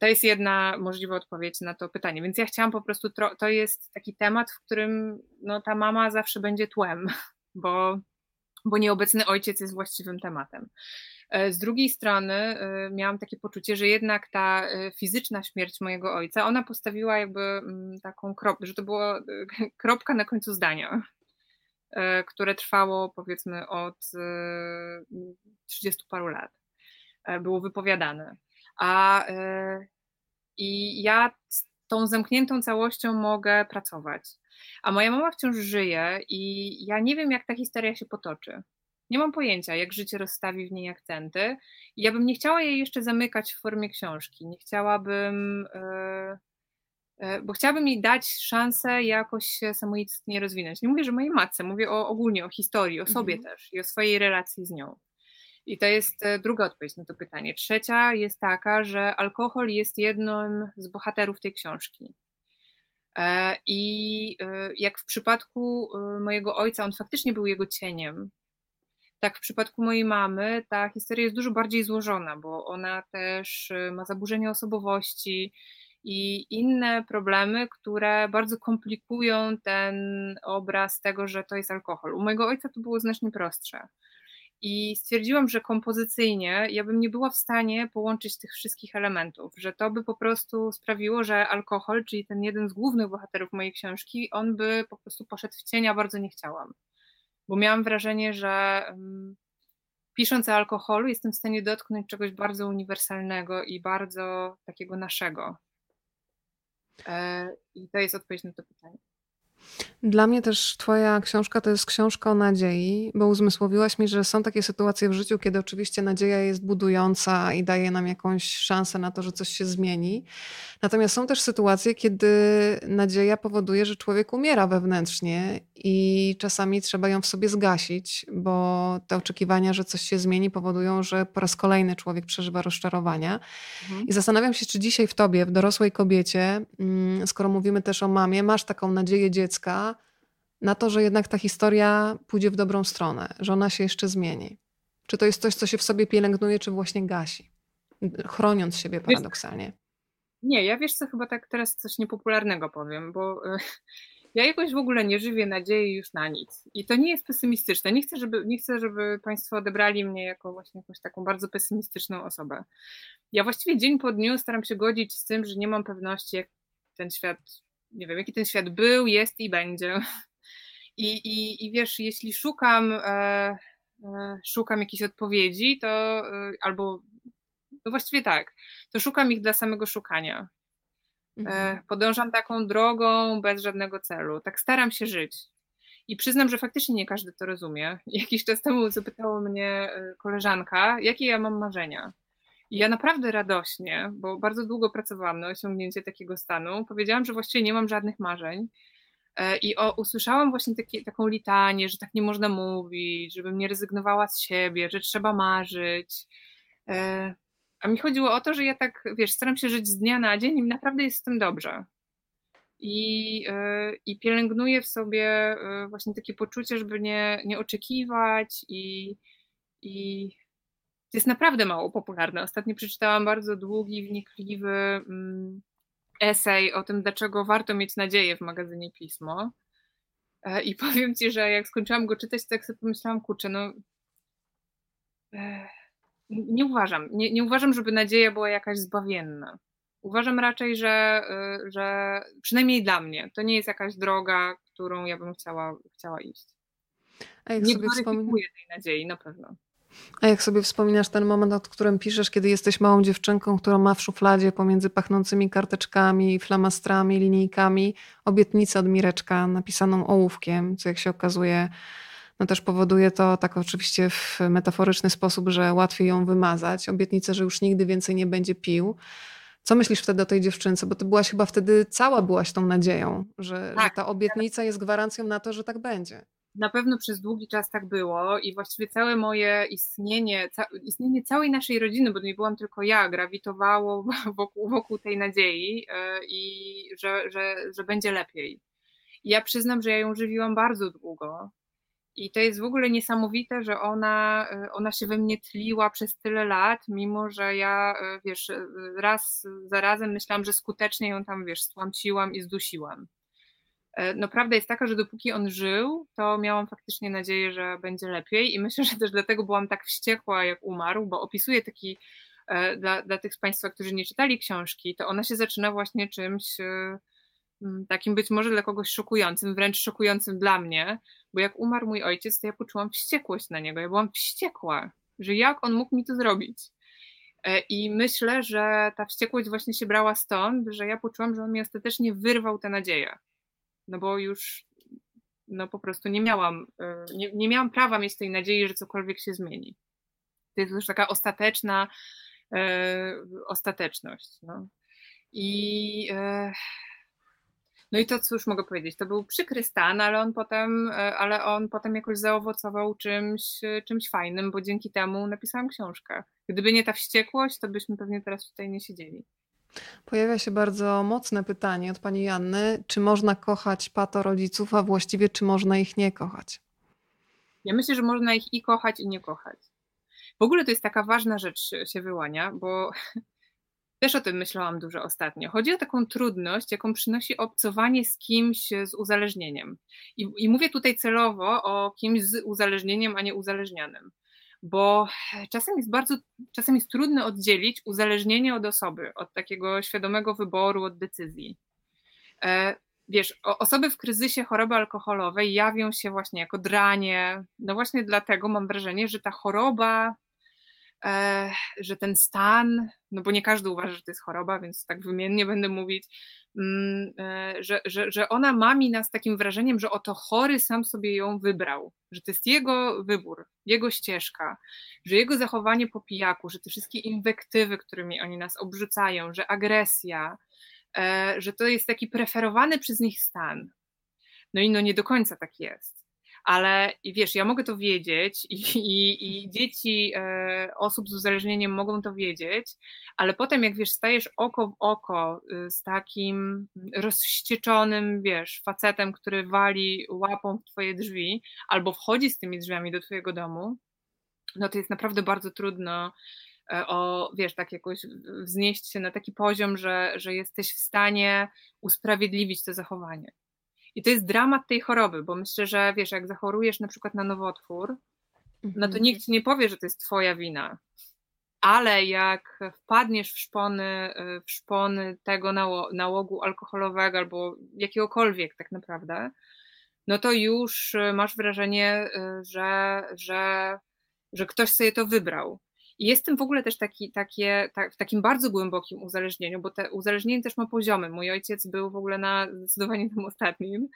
To jest jedna możliwa odpowiedź na to pytanie, więc ja chciałam po prostu, tro- to jest taki temat, w którym no, ta mama zawsze będzie tłem, bo, bo nieobecny ojciec jest właściwym tematem. Z drugiej strony miałam takie poczucie, że jednak ta fizyczna śmierć mojego ojca, ona postawiła jakby taką kropkę, że to była kropka na końcu zdania, które trwało powiedzmy od trzydziestu paru lat, było wypowiadane. A yy, i ja z tą zamkniętą całością mogę pracować. A moja mama wciąż żyje i ja nie wiem, jak ta historia się potoczy. Nie mam pojęcia, jak życie rozstawi w niej akcenty. I ja bym nie chciała jej jeszcze zamykać w formie książki. Nie chciałabym, yy, yy, bo chciałabym jej dać szansę jakoś się samoistnie rozwinąć. Nie mówię, że mojej matce, mówię o, ogólnie o historii, o sobie mhm. też i o swojej relacji z nią. I to jest druga odpowiedź na to pytanie. Trzecia jest taka, że alkohol jest jednym z bohaterów tej książki. I jak w przypadku mojego ojca, on faktycznie był jego cieniem, tak w przypadku mojej mamy ta historia jest dużo bardziej złożona, bo ona też ma zaburzenia osobowości i inne problemy, które bardzo komplikują ten obraz tego, że to jest alkohol. U mojego ojca to było znacznie prostsze. I stwierdziłam, że kompozycyjnie ja bym nie była w stanie połączyć tych wszystkich elementów, że to by po prostu sprawiło, że alkohol, czyli ten jeden z głównych bohaterów mojej książki, on by po prostu poszedł w cień, a bardzo nie chciałam. Bo miałam wrażenie, że um, pisząc o alkoholu jestem w stanie dotknąć czegoś bardzo uniwersalnego i bardzo takiego naszego. E, I to jest odpowiedź na to pytanie. Dla mnie też twoja książka to jest książka o nadziei, bo uzmysłowiłaś mi, że są takie sytuacje w życiu, kiedy oczywiście nadzieja jest budująca i daje nam jakąś szansę na to, że coś się zmieni. Natomiast są też sytuacje, kiedy nadzieja powoduje, że człowiek umiera wewnętrznie i czasami trzeba ją w sobie zgasić, bo te oczekiwania, że coś się zmieni, powodują, że po raz kolejny człowiek przeżywa rozczarowania. Mhm. I zastanawiam się, czy dzisiaj w tobie, w dorosłej kobiecie, skoro mówimy też o mamie, masz taką nadzieję dziecka na to, że jednak ta historia pójdzie w dobrą stronę, że ona się jeszcze zmieni. Czy to jest coś, co się w sobie pielęgnuje, czy właśnie gasi, chroniąc siebie paradoksalnie? Nie, ja wiesz co, chyba tak teraz coś niepopularnego powiem, bo ja jakoś w ogóle nie żywię nadziei już na nic. I to nie jest pesymistyczne. Nie chcę, żeby, nie chcę, żeby Państwo odebrali mnie jako właśnie jakąś taką bardzo pesymistyczną osobę. Ja właściwie dzień po dniu staram się godzić z tym, że nie mam pewności, jak ten świat, nie wiem, jaki ten świat był, jest i będzie. I, i, i wiesz, jeśli szukam, e, e, szukam jakichś odpowiedzi, to e, albo, no właściwie tak, to szukam ich dla samego szukania. Mhm. Podążam taką drogą bez żadnego celu, tak staram się żyć i przyznam, że faktycznie nie każdy to rozumie. Jakiś czas temu zapytała mnie koleżanka, jakie ja mam marzenia, i ja naprawdę radośnie, bo bardzo długo pracowałam na osiągnięcie takiego stanu, powiedziałam, że właściwie nie mam żadnych marzeń. I o, usłyszałam właśnie takie, taką litanię, że tak nie można mówić, żebym nie rezygnowała z siebie, że trzeba marzyć. A mi chodziło o to, że ja tak, wiesz, staram się żyć z dnia na dzień i naprawdę jest z tym dobrze. I, yy, i pielęgnuję w sobie yy, właśnie takie poczucie, żeby nie, nie oczekiwać i, i to jest naprawdę mało popularne. Ostatnio przeczytałam bardzo długi, wnikliwy mm, esej o tym, dlaczego warto mieć nadzieję w magazynie Pismo. Yy, I powiem ci, że jak skończyłam go czytać, to tak sobie pomyślałam, kurczę, no... Yy. Nie uważam, nie, nie uważam, żeby nadzieja była jakaś zbawienna. Uważam raczej, że, że przynajmniej dla mnie to nie jest jakaś droga, którą ja bym chciała, chciała iść. A jak nie sobie gloryfikuję tej nadziei, na pewno. A jak sobie wspominasz ten moment, o którym piszesz, kiedy jesteś małą dziewczynką, która ma w szufladzie pomiędzy pachnącymi karteczkami, flamastrami, linijkami obietnicę od Mireczka napisaną ołówkiem, co jak się okazuje... No też powoduje to, tak oczywiście w metaforyczny sposób, że łatwiej ją wymazać. Obietnicę, że już nigdy więcej nie będzie pił. Co myślisz wtedy o tej dziewczynce? Bo ty byłaś chyba wtedy, cała byłaś tą nadzieją, że, tak, że ta obietnica jest gwarancją na to, że tak będzie. Na pewno przez długi czas tak było i właściwie całe moje istnienie, ca- istnienie całej naszej rodziny, bo nie byłam tylko ja, grawitowało wokół, wokół tej nadziei yy, i że, że, że będzie lepiej. I ja przyznam, że ja ją żywiłam bardzo długo. I to jest w ogóle niesamowite, że ona, ona się we mnie tliła przez tyle lat, mimo że ja, wiesz, raz za razem myślałam, że skutecznie ją tam, wiesz, stłamsiłam i zdusiłam. No prawda jest taka, że dopóki on żył, to miałam faktycznie nadzieję, że będzie lepiej i myślę, że też dlatego byłam tak wściekła, jak umarł, bo opisuję taki, dla, dla tych z Państwa, którzy nie czytali książki, to ona się zaczyna właśnie czymś... takim być może dla kogoś szokującym, wręcz szokującym dla mnie, bo jak umarł mój ojciec, to ja poczułam wściekłość na niego, ja byłam wściekła, że jak on mógł mi to zrobić. I myślę, że ta wściekłość właśnie się brała stąd, że ja poczułam, że on mi ostatecznie wyrwał tę nadzieję, no bo już no po prostu nie miałam, nie, nie miałam prawa mieć tej nadziei, że cokolwiek się zmieni. To jest już taka ostateczna e, ostateczność. No. I e, No i to, cóż mogę powiedzieć, to był przykry stan, ale on potem, ale on potem jakoś zaowocował czymś, czymś fajnym, bo dzięki temu napisałam książkę. Gdyby nie ta wściekłość, to byśmy pewnie teraz tutaj nie siedzieli. Pojawia się bardzo mocne pytanie od pani Janny, czy można kochać pato rodziców, a właściwie czy można ich nie kochać? Ja myślę, że można ich i kochać, i nie kochać. W ogóle to jest taka ważna rzecz się wyłania, bo... Też o tym myślałam dużo ostatnio. Chodzi o taką trudność, jaką przynosi obcowanie z kimś z uzależnieniem. I, i mówię tutaj celowo o kimś z uzależnieniem, a nie uzależnianym. Bo czasem jest bardzo, czasem jest trudno oddzielić uzależnienie od osoby, od takiego świadomego wyboru, od decyzji. E, wiesz, osoby w kryzysie choroby alkoholowej jawią się właśnie jako dranie. No właśnie dlatego mam wrażenie, że ta choroba że ten stan, no bo nie każdy uważa, że to jest choroba, więc tak wymiennie będę mówić, że, że, że ona mami nas takim wrażeniem, że oto chory sam sobie ją wybrał, że to jest jego wybór, jego ścieżka, że jego zachowanie po pijaku, że te wszystkie inwektywy, którymi oni nas obrzucają, że agresja, że to jest taki preferowany przez nich stan. No i no nie do końca tak jest. Ale wiesz, ja mogę to wiedzieć i, i, i dzieci e, osób z uzależnieniem mogą to wiedzieć, ale potem jak wiesz, stajesz oko w oko z takim rozwścieczonym, wiesz, facetem, który wali łapą w twoje drzwi albo wchodzi z tymi drzwiami do twojego domu, no to jest naprawdę bardzo trudno o, wiesz, tak jakoś wznieść się na taki poziom, że, że jesteś w stanie usprawiedliwić to zachowanie. I to jest dramat tej choroby, bo myślę, że wiesz, jak zachorujesz na przykład na nowotwór, no to nikt ci nie powie, że to jest twoja wina, ale jak wpadniesz w szpony, w szpony tego nałogu alkoholowego albo jakiegokolwiek tak naprawdę, no to już masz wrażenie, że, że, że ktoś sobie to wybrał. I jestem w ogóle też taki, takie, tak, w takim bardzo głębokim uzależnieniu, bo te uzależnienie też ma poziomy. Mój ojciec był w ogóle na zdecydowanie tym ostatnim.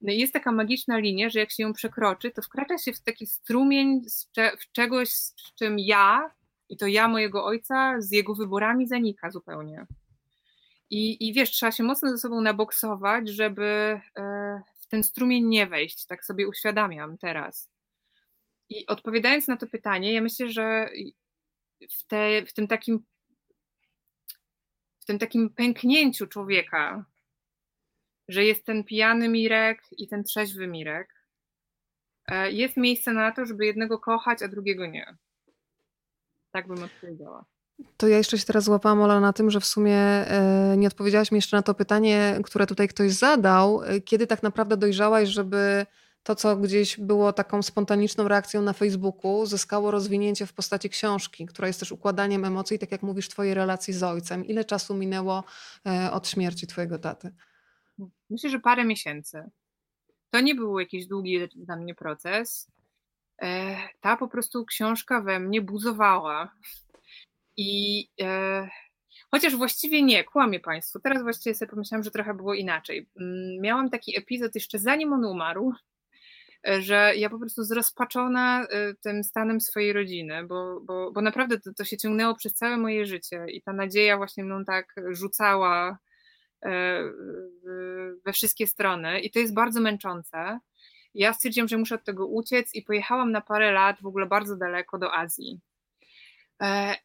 No i jest taka magiczna linia, że jak się ją przekroczy, to wkracza się w taki strumień z cze- w czegoś, z czym ja, i to ja mojego ojca, z jego wyborami zanika zupełnie. I, i wiesz, trzeba się mocno ze sobą naboksować, żeby e, w ten strumień nie wejść. Tak sobie uświadamiam teraz. I odpowiadając na to pytanie, ja myślę, że W, te, w, tym takim, w tym takim pęknięciu człowieka, że jest ten pijany Mirek i ten trzeźwy Mirek, jest miejsce na to, żeby jednego kochać, a drugiego nie. Tak bym odpowiedziała. To ja jeszcze się teraz złapałam, Ola, na tym, że w sumie nie odpowiedziałaś mi jeszcze na to pytanie, które tutaj ktoś zadał. Kiedy tak naprawdę dojrzałaś, żeby to, co gdzieś było taką spontaniczną reakcją na Facebooku, zyskało rozwinięcie w postaci książki, która jest też układaniem emocji, tak jak mówisz, twojej relacji z ojcem. Ile czasu minęło od śmierci twojego taty? Myślę, że parę miesięcy. To nie był jakiś długi dla mnie proces. Ta po prostu książka we mnie buzowała. I e, chociaż właściwie nie, kłamie państwu. Teraz właściwie sobie pomyślałam, że trochę było inaczej. Miałam taki epizod jeszcze zanim on umarł, że ja po prostu zrozpaczona tym stanem swojej rodziny, bo, bo, bo naprawdę to, to się ciągnęło przez całe moje życie i ta nadzieja właśnie mną tak rzucała we wszystkie strony i to jest bardzo męczące. Ja stwierdziłam, że muszę od tego uciec i pojechałam na parę lat w ogóle bardzo daleko do Azji.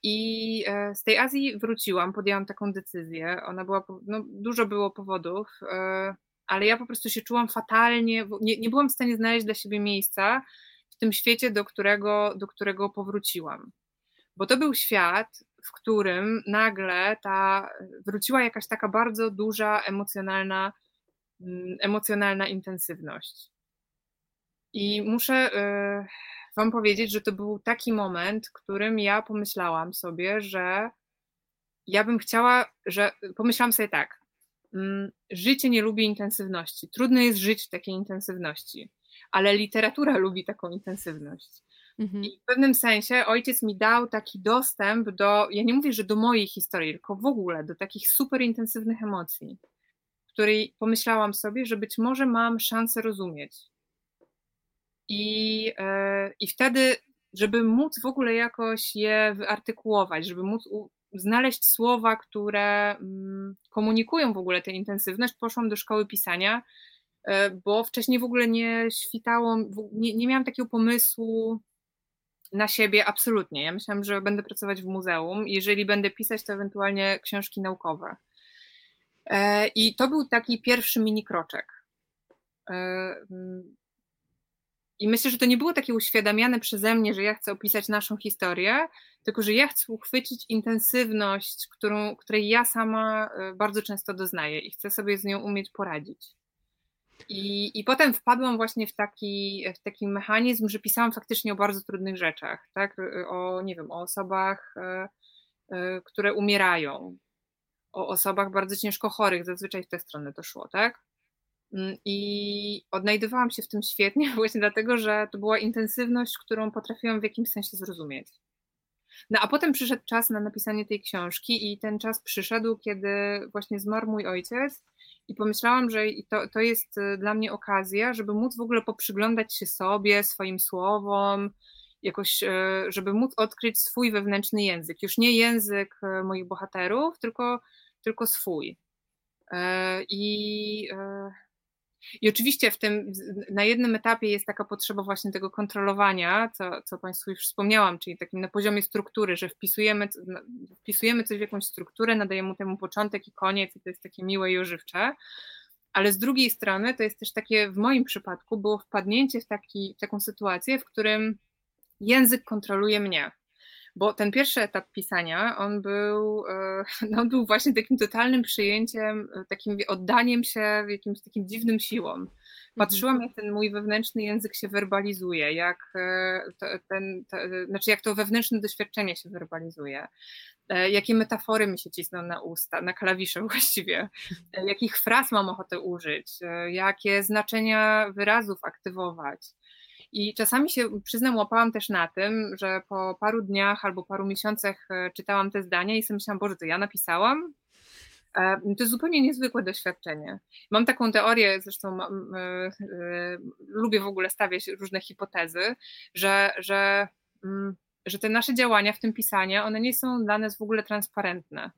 I z tej Azji wróciłam, podjęłam taką decyzję, ona była, no, dużo było powodów, ale ja po prostu się czułam fatalnie, nie, nie byłam w stanie znaleźć dla siebie miejsca w tym świecie, do którego, do którego powróciłam. Bo to był świat, w którym nagle ta, wróciła jakaś taka bardzo duża emocjonalna, emocjonalna intensywność. I muszę wam powiedzieć, że to był taki moment, w którym ja pomyślałam sobie, że ja bym chciała, że pomyślałam sobie tak, życie nie lubi intensywności. Trudno jest żyć w takiej intensywności, ale literatura lubi taką intensywność. Mhm. I w pewnym sensie ojciec mi dał taki dostęp do, ja nie mówię, że do mojej historii, tylko w ogóle do takich super intensywnych emocji, w której pomyślałam sobie, że być może mam szansę rozumieć. I, yy, i wtedy, żeby móc w ogóle jakoś je wyartykułować, żeby móc u- znaleźć słowa, które komunikują w ogóle tę intensywność, poszłam do szkoły pisania, bo wcześniej w ogóle nie świtało, nie, nie miałam takiego pomysłu na siebie absolutnie. Ja myślałam, że będę pracować w muzeum, jeżeli będę pisać, to ewentualnie książki naukowe. I to był taki pierwszy mini kroczek. I myślę, że to nie było takie uświadamiane przeze mnie, że ja chcę opisać naszą historię, tylko że ja chcę uchwycić intensywność, którą, której ja sama bardzo często doznaję i chcę sobie z nią umieć poradzić. I, i potem wpadłam właśnie w taki, w taki mechanizm, że pisałam faktycznie o bardzo trudnych rzeczach, tak? O, nie wiem, o osobach, które umierają, o osobach bardzo ciężko chorych, zazwyczaj w tę stronę to szło, tak? I odnajdywałam się w tym świetnie właśnie dlatego, że to była intensywność, którą potrafiłam w jakimś sensie zrozumieć. No a potem przyszedł czas na napisanie tej książki i ten czas przyszedł, kiedy właśnie zmarł mój ojciec i pomyślałam, że to, to jest dla mnie okazja, żeby móc w ogóle poprzyglądać się sobie, swoim słowom, jakoś, żeby móc odkryć swój wewnętrzny język. Już nie język moich bohaterów, tylko, tylko swój. I, I oczywiście w tym, na jednym etapie jest taka potrzeba właśnie tego kontrolowania, co, co Państwu już wspomniałam, czyli takim na poziomie struktury, że wpisujemy, wpisujemy coś w jakąś strukturę, nadajemy temu początek i koniec i to jest takie miłe i ożywcze. Ale z drugiej strony to jest też takie, w moim przypadku było wpadnięcie w, taki, w taką sytuację, w którym język kontroluje mnie. Bo ten pierwszy etap pisania, on był, no, był właśnie takim totalnym przyjęciem, takim oddaniem się jakimś takim dziwnym siłom. Patrzyłam, jak ten mój wewnętrzny język się werbalizuje, jak to, ten, to, znaczy jak to wewnętrzne doświadczenie się werbalizuje, jakie metafory mi się cisną na usta, na klawisze właściwie, jakich fraz mam ochotę użyć, jakie znaczenia wyrazów aktywować. I czasami się, przyznam, łapałam też na tym, że po paru dniach albo paru miesiącach czytałam te zdania i sobie myślałam, Boże, to ja napisałam? To jest zupełnie niezwykłe doświadczenie. Mam taką teorię, zresztą mam, lubię w ogóle stawiać różne hipotezy, że, że, że te nasze działania, w tym pisanie, one nie są dla nas w ogóle transparentne.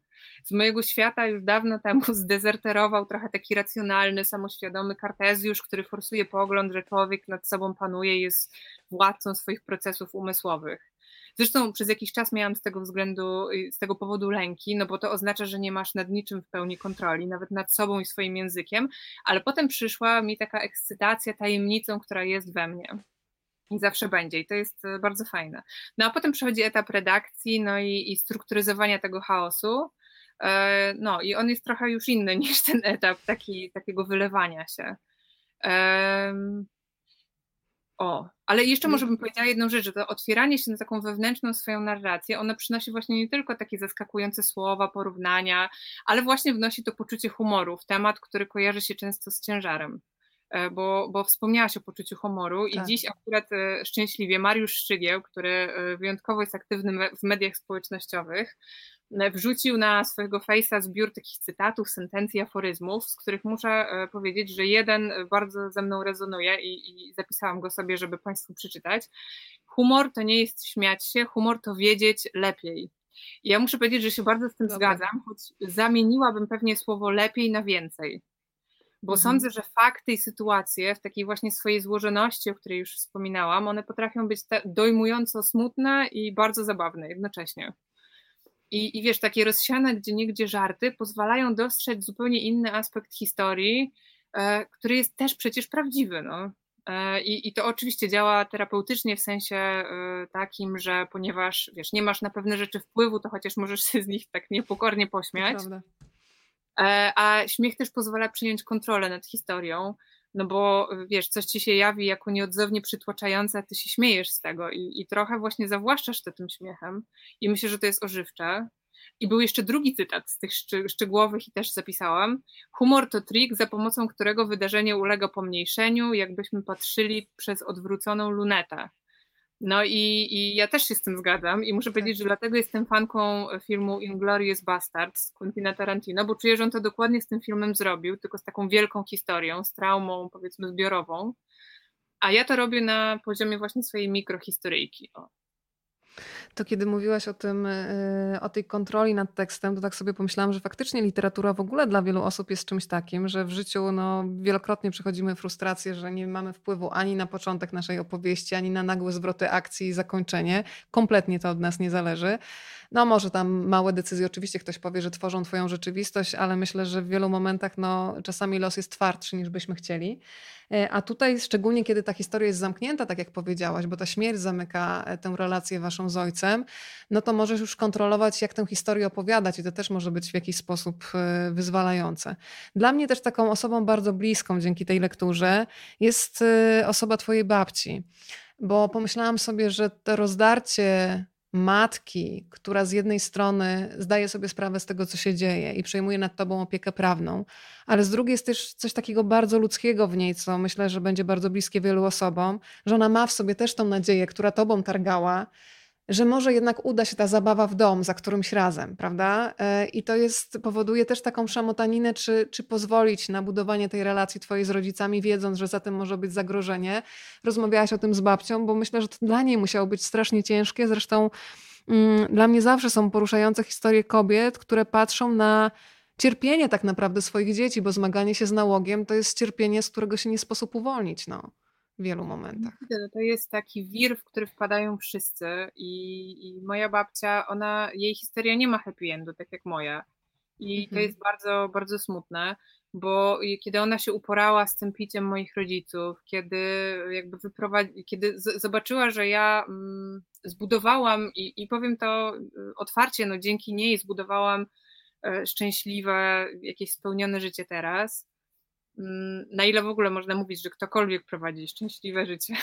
Z mojego świata już dawno temu zdezerterował trochę taki racjonalny, samoświadomy Kartezjusz, który forsuje pogląd, że człowiek nad sobą panuje i jest władcą swoich procesów umysłowych. Zresztą przez jakiś czas miałam z tego względu, z tego powodu lęki, no bo to oznacza, że nie masz nad niczym w pełni kontroli, nawet nad sobą i swoim językiem, ale potem przyszła mi taka ekscytacja tajemnicą, która jest we mnie. I zawsze będzie i to jest bardzo fajne. No a potem przychodzi etap redakcji, no i, i strukturyzowania tego chaosu. No i on jest trochę już inny niż ten etap taki, takiego wylewania się. Um, o, ale jeszcze może bym powiedziała jedną rzecz, że to otwieranie się na taką wewnętrzną swoją narrację, ona przynosi właśnie nie tylko takie zaskakujące słowa, porównania, ale właśnie wnosi to poczucie humoru w temat, który kojarzy się często z ciężarem. Bo, bo wspomniałaś o poczuciu humoru i tak. Dziś akurat e, szczęśliwie Mariusz Szczygieł, który e, wyjątkowo jest aktywny me, w mediach społecznościowych, e, wrzucił na swojego fejsa zbiór takich cytatów, sentencji, aforyzmów, z których muszę e, powiedzieć, że jeden bardzo ze mną rezonuje i, i zapisałam go sobie, żeby Państwu przeczytać. Humor to nie jest śmiać się, humor to wiedzieć lepiej. I ja muszę powiedzieć, że się bardzo z tym Dobra. zgadzam, choć zamieniłabym pewnie słowo lepiej na więcej. Bo mhm. sądzę, że fakty i sytuacje w takiej właśnie swojej złożoności, o której już wspominałam, one potrafią być te dojmująco smutne i bardzo zabawne jednocześnie. I, i wiesz, takie rozsiane gdzieniegdzie żarty pozwalają dostrzec zupełnie inny aspekt historii, e, który jest też przecież prawdziwy. No. E, i, I to oczywiście działa terapeutycznie w sensie e, takim, że ponieważ wiesz, nie masz na pewne rzeczy wpływu, to chociaż możesz się z nich tak niepokornie pośmiać. Prawda. A śmiech też pozwala przyjąć kontrolę nad historią, no bo wiesz, coś ci się jawi jako nieodzownie przytłaczające, a ty się śmiejesz z tego i, i trochę właśnie zawłaszczasz to tym śmiechem i myślę, że to jest ożywcze. I był jeszcze drugi cytat z tych szczy, szczegółowych i też zapisałam. Humor to trik, za pomocą którego wydarzenie ulega pomniejszeniu, jakbyśmy patrzyli przez odwróconą lunetę. No i, i ja też się z tym zgadzam i muszę powiedzieć, że dlatego jestem fanką filmu Inglourious Bastards Quentina Tarantino, bo czuję, że on to dokładnie z tym filmem zrobił, tylko z taką wielką historią, z traumą powiedzmy zbiorową, a ja to robię na poziomie właśnie swojej mikrohistoryjki. O. To kiedy mówiłaś o tym, o tej kontroli nad tekstem, to tak sobie pomyślałam, że faktycznie literatura w ogóle dla wielu osób jest czymś takim, że w życiu no, wielokrotnie przechodzimy frustrację, że nie mamy wpływu ani na początek naszej opowieści, ani na nagłe zwroty akcji i zakończenie. Kompletnie to od nas nie zależy. No może tam małe decyzje, oczywiście ktoś powie, że tworzą twoją rzeczywistość, ale myślę, że w wielu momentach no, czasami los jest twardszy niż byśmy chcieli. A tutaj szczególnie, kiedy ta historia jest zamknięta, tak jak powiedziałaś, bo ta śmierć zamyka tę relację waszą z ojcem, no to możesz już kontrolować, jak tę historię opowiadać i to też może być w jakiś sposób wyzwalające. Dla mnie też taką osobą bardzo bliską dzięki tej lekturze jest osoba twojej babci, bo pomyślałam sobie, że to rozdarcie matki, która z jednej strony zdaje sobie sprawę z tego, co się dzieje i przejmuje nad tobą opiekę prawną, ale z drugiej jest też coś takiego bardzo ludzkiego w niej, co myślę, że będzie bardzo bliskie wielu osobom, że ona ma w sobie też tą nadzieję, która tobą targała, że może jednak uda się ta zabawa w dom za którymś razem, prawda? I to jest, powoduje też taką szamotaninę, czy, czy pozwolić na budowanie tej relacji twojej z rodzicami, wiedząc, że za tym może być zagrożenie. Rozmawiałaś o tym z babcią, bo myślę, że to dla niej musiało być strasznie ciężkie. Zresztą mm, dla mnie zawsze są poruszające historie kobiet, które patrzą na cierpienie tak naprawdę swoich dzieci, bo zmaganie się z nałogiem to jest cierpienie, z którego się nie sposób uwolnić, no. W wielu momentach. To jest taki wir, w który wpadają wszyscy i, i moja babcia, ona, jej historia nie ma happy endu, tak jak moja. I mhm. to jest bardzo, bardzo smutne, bo kiedy ona się uporała z tym piciem moich rodziców, kiedy jakby wyprowadzi, kiedy z- zobaczyła, że ja mm, zbudowałam i, i powiem to otwarcie, no dzięki niej zbudowałam e, szczęśliwe, jakieś spełnione życie teraz. Na ile w ogóle można mówić, że ktokolwiek prowadzi szczęśliwe życie,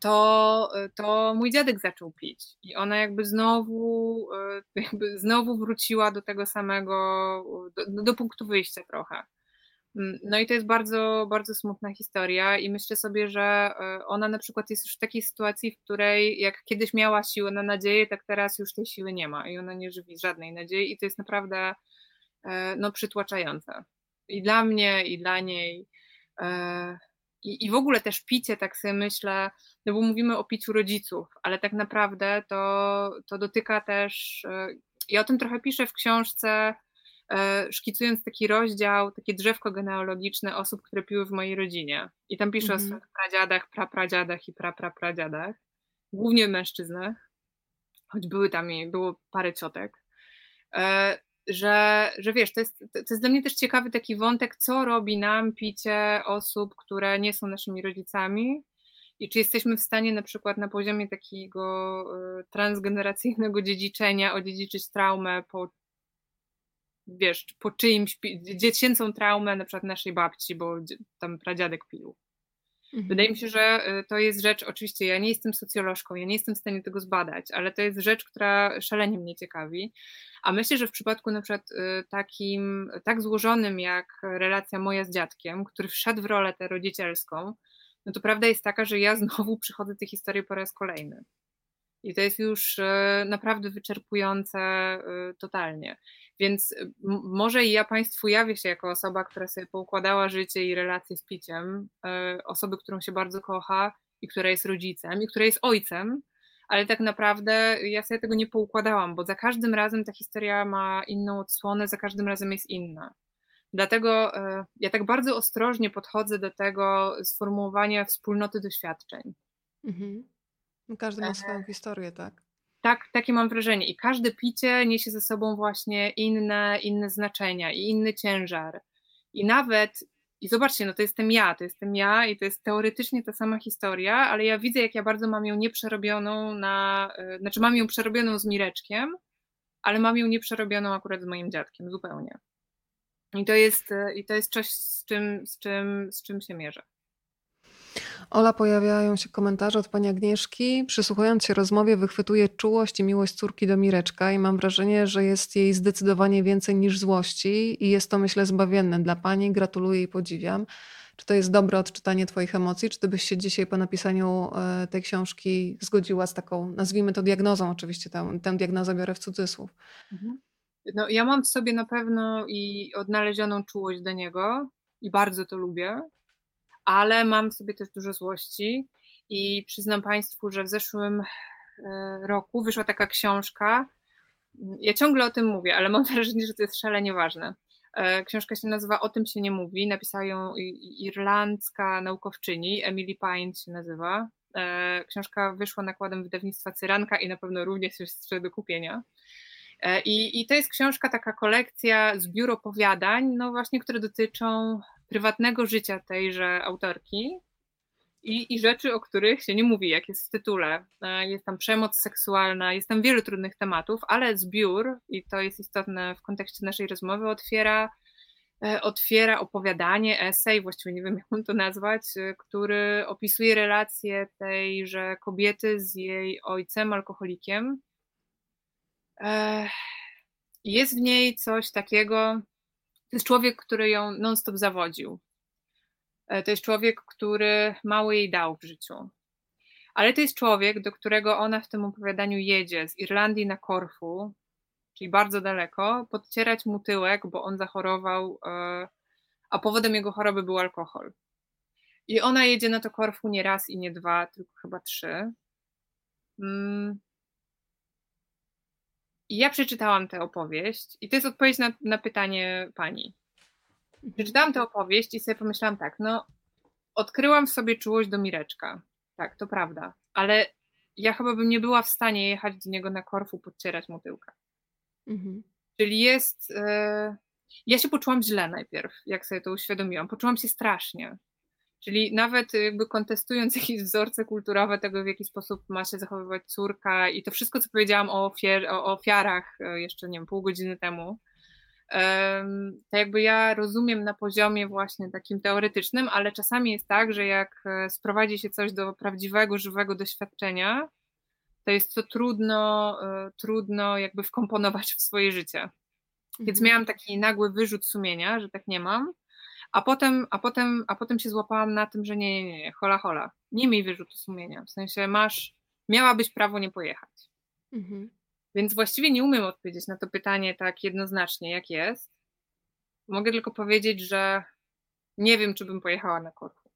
to, to mój dziadek zaczął pić i ona jakby znowu, jakby znowu wróciła do tego samego, do, do punktu wyjścia trochę. No i to jest bardzo, bardzo smutna historia i myślę sobie, że ona na przykład jest już w takiej sytuacji, w której jak kiedyś miała siłę na nadzieję, tak teraz już tej siły nie ma i ona nie żywi żadnej nadziei i to jest naprawdę no, przytłaczające. I dla mnie, i dla niej. I, i w ogóle też picie, tak sobie myślę, no bo mówimy o piciu rodziców, ale tak naprawdę to, to dotyka też, ja o tym trochę piszę w książce, szkicując taki rozdział, takie drzewko genealogiczne osób, które piły w mojej rodzinie. I tam piszę mhm. o swoich pradziadach, prapradziadach i praprapradziadach, głównie mężczyznach, choć były tam i było parę ciotek. Że, że wiesz, to jest, to jest dla mnie też ciekawy taki wątek, co robi nam picie osób, które nie są naszymi rodzicami i czy jesteśmy w stanie na przykład na poziomie takiego transgeneracyjnego dziedziczenia odziedziczyć traumę po, wiesz, po czyimś, dziecięcą traumę na przykład naszej babci, bo tam pradziadek pił. Mhm. Wydaje mi się, że to jest rzecz, oczywiście ja nie jestem socjolożką, ja nie jestem w stanie tego zbadać, ale to jest rzecz, która szalenie mnie ciekawi, a myślę, że w przypadku na przykład takim, tak złożonym jak relacja moja z dziadkiem, który wszedł w rolę tę rodzicielską, no to prawda jest taka, że ja znowu przychodzę do tej historii po raz kolejny i to jest już naprawdę wyczerpujące totalnie. Więc może i ja Państwu jawię się jako osoba, która sobie poukładała życie i relacje z piciem, osoby, którą się bardzo kocha i która jest rodzicem i która jest ojcem, ale tak naprawdę ja sobie tego nie poukładałam, bo za każdym razem ta historia ma inną odsłonę, za każdym razem jest inna. Dlatego ja tak bardzo ostrożnie podchodzę do tego sformułowania wspólnoty doświadczeń. Mhm. Każdy ma swoją historię, tak? Tak, takie mam wrażenie i każde picie niesie ze sobą właśnie inne, inne znaczenia i inny ciężar i nawet, i zobaczcie, no to jestem ja, to jestem ja i to jest teoretycznie ta sama historia, ale ja widzę, jak ja bardzo mam ją nieprzerobioną na, znaczy mam ją przerobioną z Mireczkiem, ale mam ją nieprzerobioną akurat z moim dziadkiem, zupełnie. I to jest, i to jest coś, z czym, z czym, z czym się mierzę. Ola, pojawiają się komentarze od pani Agnieszki. Przysłuchując się rozmowie, wychwytuję czułość i miłość córki do Mireczka i mam wrażenie, że jest jej zdecydowanie więcej niż złości i jest to, myślę, zbawienne dla pani. Gratuluję i podziwiam. Czy to jest dobre odczytanie twoich emocji? Czy ty byś się dzisiaj po napisaniu tej książki zgodziła z taką, nazwijmy to diagnozą, oczywiście tę, tę diagnozę biorę w cudzysłów? No, ja mam w sobie na pewno i odnalezioną czułość do niego i bardzo to lubię. Ale mam w sobie też dużo złości i przyznam Państwu, że w zeszłym roku wyszła taka książka, ja ciągle o tym mówię, ale mam wrażenie, że to jest szalenie ważne. Książka się nazywa O tym się nie mówi, napisała ją irlandzka naukowczyni, Emily Pine się nazywa. Książka wyszła nakładem wydawnictwa Cyranka i na pewno również jest jeszcze do kupienia. I, i to jest książka, taka kolekcja, zbiór opowiadań, no właśnie, które dotyczą prywatnego życia tejże autorki i, i rzeczy, o których się nie mówi, jak jest w tytule. Jest tam przemoc seksualna, jest tam wielu trudnych tematów, ale zbiór, i to jest istotne w kontekście naszej rozmowy, otwiera, otwiera opowiadanie, esej, właściwie nie wiem, jak mam to nazwać, który opisuje relacje tejże kobiety z jej ojcem, alkoholikiem. Jest w niej coś takiego, to jest człowiek, który ją non-stop zawodził. To jest człowiek, który mało jej dał w życiu. Ale to jest człowiek, do którego ona w tym opowiadaniu jedzie z Irlandii na Korfu, czyli bardzo daleko, podcierać mu tyłek, bo on zachorował, a powodem jego choroby był alkohol. I ona jedzie na to Korfu nie raz i nie dwa, tylko chyba trzy. I ja przeczytałam tę opowieść i to jest odpowiedź na, na pytanie pani. Przeczytałam tę opowieść i sobie pomyślałam tak, no odkryłam w sobie czułość do Mireczka. Tak, to prawda, ale ja chyba bym nie była w stanie jechać do niego na Korfu, podcierać mu tyłka. Mhm. Czyli jest... Yy... Ja się poczułam źle najpierw, jak sobie to uświadomiłam. Poczułam się strasznie. Czyli nawet jakby kontestując jakieś wzorce kulturowe tego, w jaki sposób ma się zachowywać córka i to wszystko, co powiedziałam o, ofiar, o ofiarach jeszcze, nie wiem, pół godziny temu, to jakby ja rozumiem na poziomie właśnie takim teoretycznym, ale czasami jest tak, że jak sprowadzi się coś do prawdziwego, żywego doświadczenia, to jest to trudno, trudno jakby wkomponować w swoje życie. Mhm. Więc miałam taki nagły wyrzut sumienia, że tak nie mam. A potem, a, potem, a potem się złapałam na tym, że nie, nie, nie, hola, hola, nie miej wyrzutu sumienia, w sensie masz, miałabyś prawo nie pojechać. Mhm. Więc właściwie nie umiem odpowiedzieć na to pytanie tak jednoznacznie, jak jest. Mogę tylko powiedzieć, że nie wiem, czy bym pojechała na Korfu.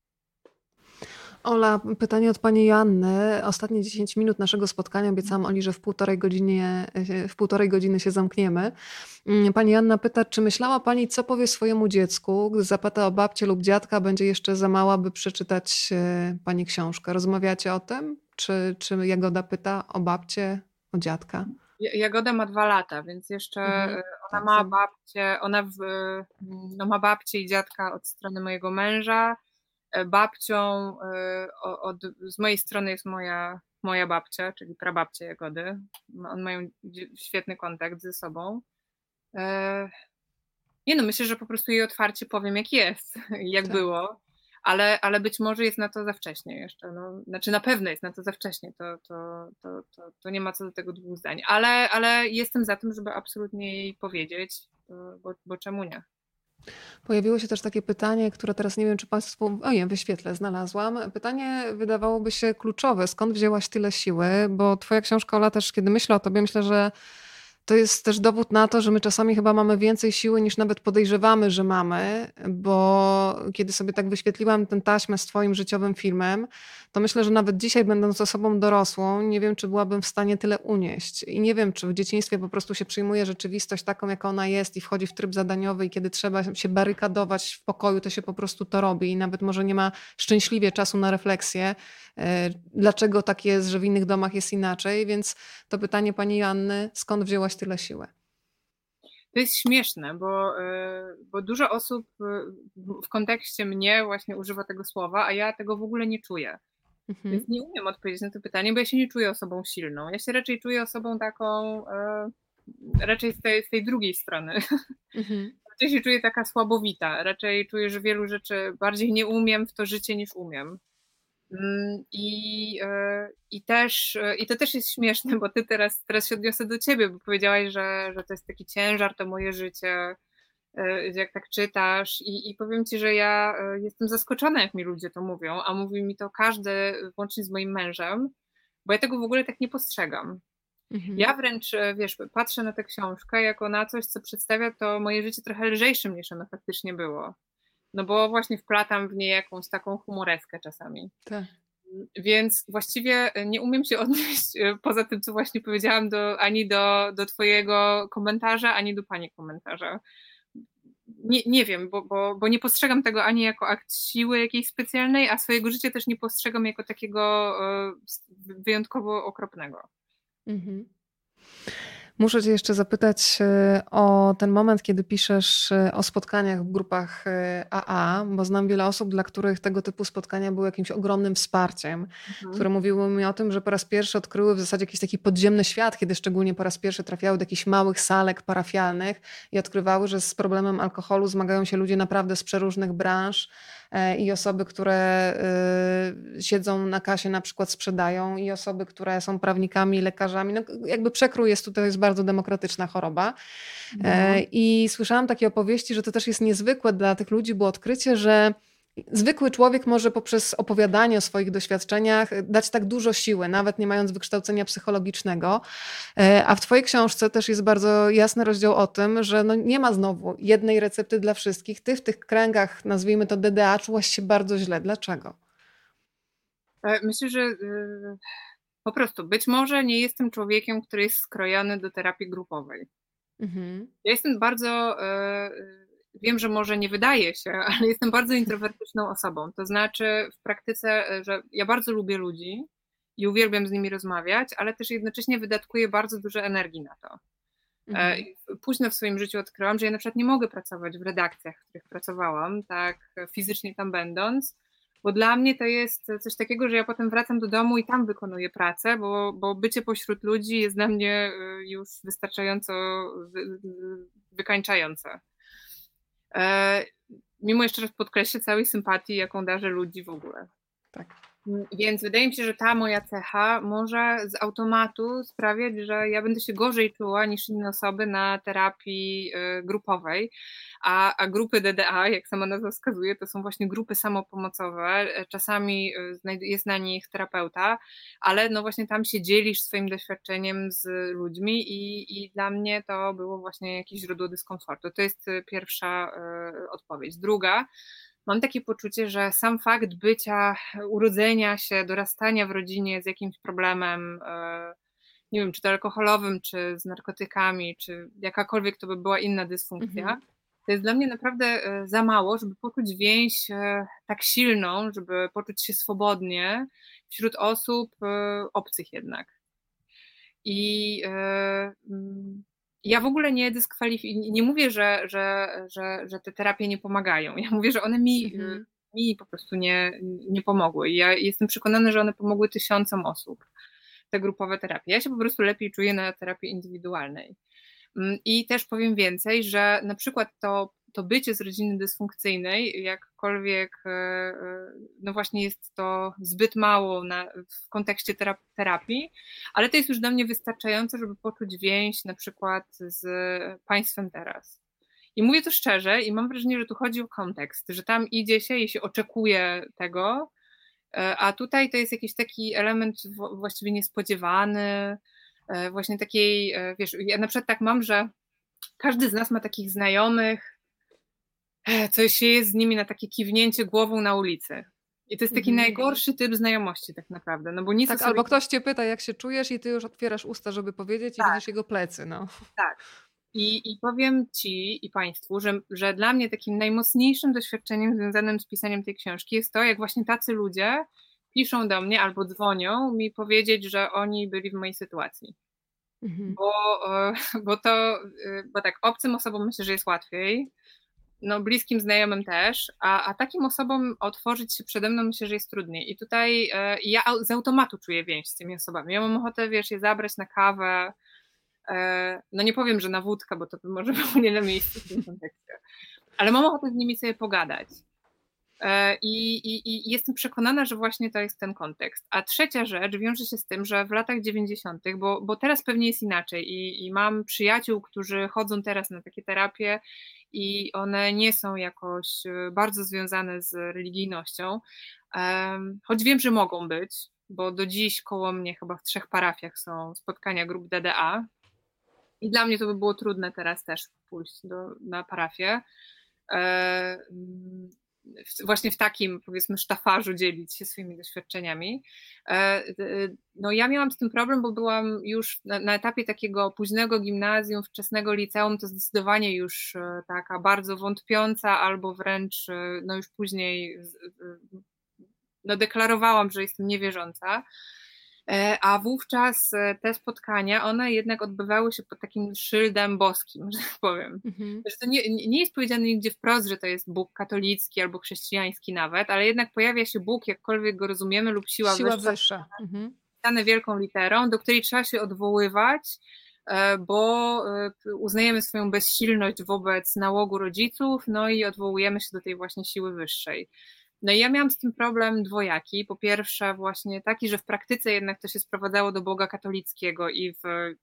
Ola, pytanie od pani Janny. Ostatnie dziesięć minut naszego spotkania. Obiecałam Oli, że w półtorej godzinie, w półtorej godziny się zamkniemy. Pani Janna pyta, czy myślała pani, co powie swojemu dziecku, gdy zapyta o babcię lub dziadka, będzie jeszcze za mała, by przeczytać pani książkę. Rozmawiacie o tym? Czy, czy Jagoda pyta o babcię, o dziadka? Jagoda ma dwa lata, więc jeszcze mhm, ona ma babcię, ona w, no ma babcię i dziadka od strony mojego męża. Babcią od, z mojej strony jest moja, moja babcia, czyli prababcia Jagody. One mają świetny kontakt ze sobą. Nie no, myślę, że po prostu jej otwarcie powiem, jak jest, jak tak było, ale, ale być może jest na to za wcześnie jeszcze. No, znaczy na pewno jest na to za wcześnie, to, to, to, to, to nie ma co do tego dwóch zdań, ale, ale jestem za tym, żeby absolutnie jej powiedzieć, bo, bo czemu nie? Pojawiło się też takie pytanie, które teraz nie wiem, czy Państwu... O nie, wyświetlę, znalazłam. Pytanie wydawałoby się kluczowe. Skąd wzięłaś tyle siły? Bo twoja książka, Ola, też kiedy myślę o tobie, myślę, że to jest też dowód na to, że my czasami chyba mamy więcej siły niż nawet podejrzewamy, że mamy, bo kiedy sobie tak wyświetliłam tę taśmę z twoim życiowym filmem, to myślę, że nawet dzisiaj, będąc osobą dorosłą, nie wiem, czy byłabym w stanie tyle unieść. I nie wiem, czy w dzieciństwie po prostu się przyjmuje rzeczywistość taką, jaka ona jest i wchodzi w tryb zadaniowy i kiedy trzeba się barykadować w pokoju, to się po prostu to robi i nawet może nie ma szczęśliwie czasu na refleksję, dlaczego tak jest, że w innych domach jest inaczej. Więc to pytanie pani Joanny, skąd wzięłaś tyle siły? To jest śmieszne, bo, bo dużo osób w kontekście mnie właśnie używa tego słowa, a ja tego w ogóle nie czuję. Mhm. Więc nie umiem odpowiedzieć na to pytanie, bo ja się nie czuję osobą silną. Ja się raczej czuję osobą taką, raczej z tej, z tej drugiej strony. Mhm. Raczej się czuję taka słabowita. Raczej czuję, że wielu rzeczy bardziej nie umiem w to życie niż umiem. I, i, też, i to też jest śmieszne, bo ty teraz, teraz się odniosę do ciebie, bo powiedziałaś, że, że to jest taki ciężar, to moje życie, jak tak czytasz i, i powiem ci, że ja jestem zaskoczona, jak mi ludzie to mówią, a mówi mi to każdy, włącznie z moim mężem, bo ja tego w ogóle tak nie postrzegam. Mhm. Ja wręcz, wiesz, patrzę na tę książkę jako na coś, co przedstawia to moje życie trochę lżejszym, niż ono faktycznie było. No bo właśnie wplatam w nie jakąś taką humoreskę czasami. Tak. Więc właściwie nie umiem się odnieść poza tym, co właśnie powiedziałam, do, ani do, do twojego komentarza, ani do pani komentarza. Nie, nie wiem, bo, bo, bo nie postrzegam tego ani jako akt siły jakiejś specjalnej, a swojego życia też nie postrzegam jako takiego wyjątkowo okropnego. Mhm. Muszę cię jeszcze zapytać o ten moment, kiedy piszesz o spotkaniach w grupach A A, bo znam wiele osób, dla których tego typu spotkania były jakimś ogromnym wsparciem, mhm. które mówiły mi o tym, że po raz pierwszy odkryły w zasadzie jakiś taki podziemny świat, kiedy szczególnie po raz pierwszy trafiały do jakichś małych salek parafialnych i odkrywały, że z problemem alkoholu zmagają się ludzie naprawdę z przeróżnych branż i osoby, które siedzą na kasie, na przykład sprzedają, i osoby, które są prawnikami, lekarzami. No, jakby przekrój jest tutaj, jest bardzo bardzo demokratyczna choroba. No. I słyszałam takie opowieści, że to też jest niezwykłe dla tych ludzi było odkrycie, że Zwykły człowiek może poprzez opowiadanie o swoich doświadczeniach dać tak dużo siły, nawet nie mając wykształcenia psychologicznego. A w twojej książce też jest bardzo jasny rozdział o tym, że no nie ma znowu jednej recepty dla wszystkich. Ty w tych kręgach, nazwijmy to D D A, czułaś się bardzo źle. Dlaczego? Myślę, że po prostu być może nie jestem człowiekiem, który jest skrojony do terapii grupowej. Mhm. Ja jestem bardzo... Wiem, że może nie wydaje się, ale jestem bardzo introwertyczną osobą. To znaczy w praktyce, że ja bardzo lubię ludzi i uwielbiam z nimi rozmawiać, ale też jednocześnie wydatkuję bardzo dużo energii na to. Mhm. Późno w swoim życiu odkryłam, że ja na przykład nie mogę pracować w redakcjach, w których pracowałam, tak fizycznie tam będąc, bo dla mnie to jest coś takiego, że ja potem wracam do domu i tam wykonuję pracę, bo, bo bycie pośród ludzi jest dla mnie już wystarczająco wy, wykańczające. Mimo, jeszcze raz podkreślę, całej sympatii, jaką darzę ludzi w ogóle. Tak. Więc wydaje mi się, że ta moja cecha może z automatu sprawiać, że ja będę się gorzej czuła niż inne osoby na terapii grupowej, a, a grupy D D A, jak sama nazwa wskazuje, to są właśnie grupy samopomocowe, czasami jest na nich terapeuta, ale no właśnie tam się dzielisz swoim doświadczeniem z ludźmi i, i dla mnie to było właśnie jakieś źródło dyskomfortu. To jest pierwsza odpowiedź. Druga, mam takie poczucie, że sam fakt bycia, urodzenia się, dorastania w rodzinie z jakimś problemem, nie wiem, czy to alkoholowym, czy z narkotykami, czy jakakolwiek to by była inna dysfunkcja, mhm. to jest dla mnie naprawdę za mało, żeby poczuć więź tak silną, żeby poczuć się swobodnie wśród osób obcych jednak. I ja w ogóle nie dyskwalifikuję, nie mówię, że, że, że, że te terapie nie pomagają. Ja mówię, że one mi, mhm. mi po prostu nie, nie pomogły. Ja jestem przekonana, że one pomogły tysiącom osób, te grupowe terapie. Ja się po prostu lepiej czuję na terapii indywidualnej. I też powiem więcej, że na przykład to, to bycie z rodziny dysfunkcyjnej, jakkolwiek no właśnie jest to zbyt mało na, w kontekście terapii, ale to jest już dla mnie wystarczające, żeby poczuć więź na przykład z państwem teraz. I mówię to szczerze i mam wrażenie, że tu chodzi o kontekst, że tam idzie się i się oczekuje tego, a tutaj to jest jakiś taki element właściwie niespodziewany, właśnie takiej, wiesz, ja na przykład tak mam, że każdy z nas ma takich znajomych, co się jest z nimi na takie kiwnięcie głową na ulicy. I to jest taki mm. najgorszy typ znajomości tak naprawdę. No bo nic tak, sobie... Albo ktoś cię pyta, jak się czujesz i ty już otwierasz usta, żeby powiedzieć tak. I widzisz jego plecy. No. Tak. I, I powiem ci i państwu, że, że dla mnie takim najmocniejszym doświadczeniem związanym z pisaniem tej książki jest to, jak właśnie tacy ludzie piszą do mnie albo dzwonią mi powiedzieć, że oni byli w mojej sytuacji. Mhm. Bo, bo to, bo tak, obcym osobom myślę, że jest łatwiej, no bliskim znajomym też, a, a takim osobom otworzyć się przede mną myślę, że jest trudniej. I tutaj ja z automatu czuję więź z tymi osobami. Ja mam ochotę, wiesz, je zabrać na kawę, no nie powiem, że na wódkę, bo to może było nie na miejscu w tym kontekście, ale mam ochotę z nimi sobie pogadać. I, i, I jestem przekonana, że właśnie to jest ten kontekst. A trzecia rzecz wiąże się z tym, że w latach dziewięćdziesiątych, bo, bo teraz pewnie jest inaczej i, i mam przyjaciół, którzy chodzą teraz na takie terapie i one nie są jakoś bardzo związane z religijnością, um, choć wiem, że mogą być, bo do dziś koło mnie chyba w trzech parafiach są spotkania grup D D A i dla mnie to by było trudne teraz też pójść do, na parafię. Um, właśnie w takim, powiedzmy, sztafarzu dzielić się swoimi doświadczeniami. No ja miałam z tym problem, bo byłam już na, na etapie takiego późnego gimnazjum, wczesnego liceum, to zdecydowanie już taka bardzo wątpiąca albo wręcz, no już później no deklarowałam, że jestem niewierząca, a wówczas te spotkania, one jednak odbywały się pod takim szyldem boskim, że tak powiem. Mhm. Że to nie, nie jest powiedziane nigdzie wprost, że to jest Bóg katolicki albo chrześcijański nawet, ale jednak pojawia się Bóg, jakkolwiek go rozumiemy, lub siła, siła wyższa, wyższa. Mhm. Pisane wielką literą, do której trzeba się odwoływać, bo uznajemy swoją bezsilność wobec nałogu rodziców, no i odwołujemy się do tej właśnie siły wyższej. No i ja miałam z tym problem dwojaki. Po pierwsze właśnie taki, że w praktyce jednak to się sprowadzało do Boga katolickiego i w,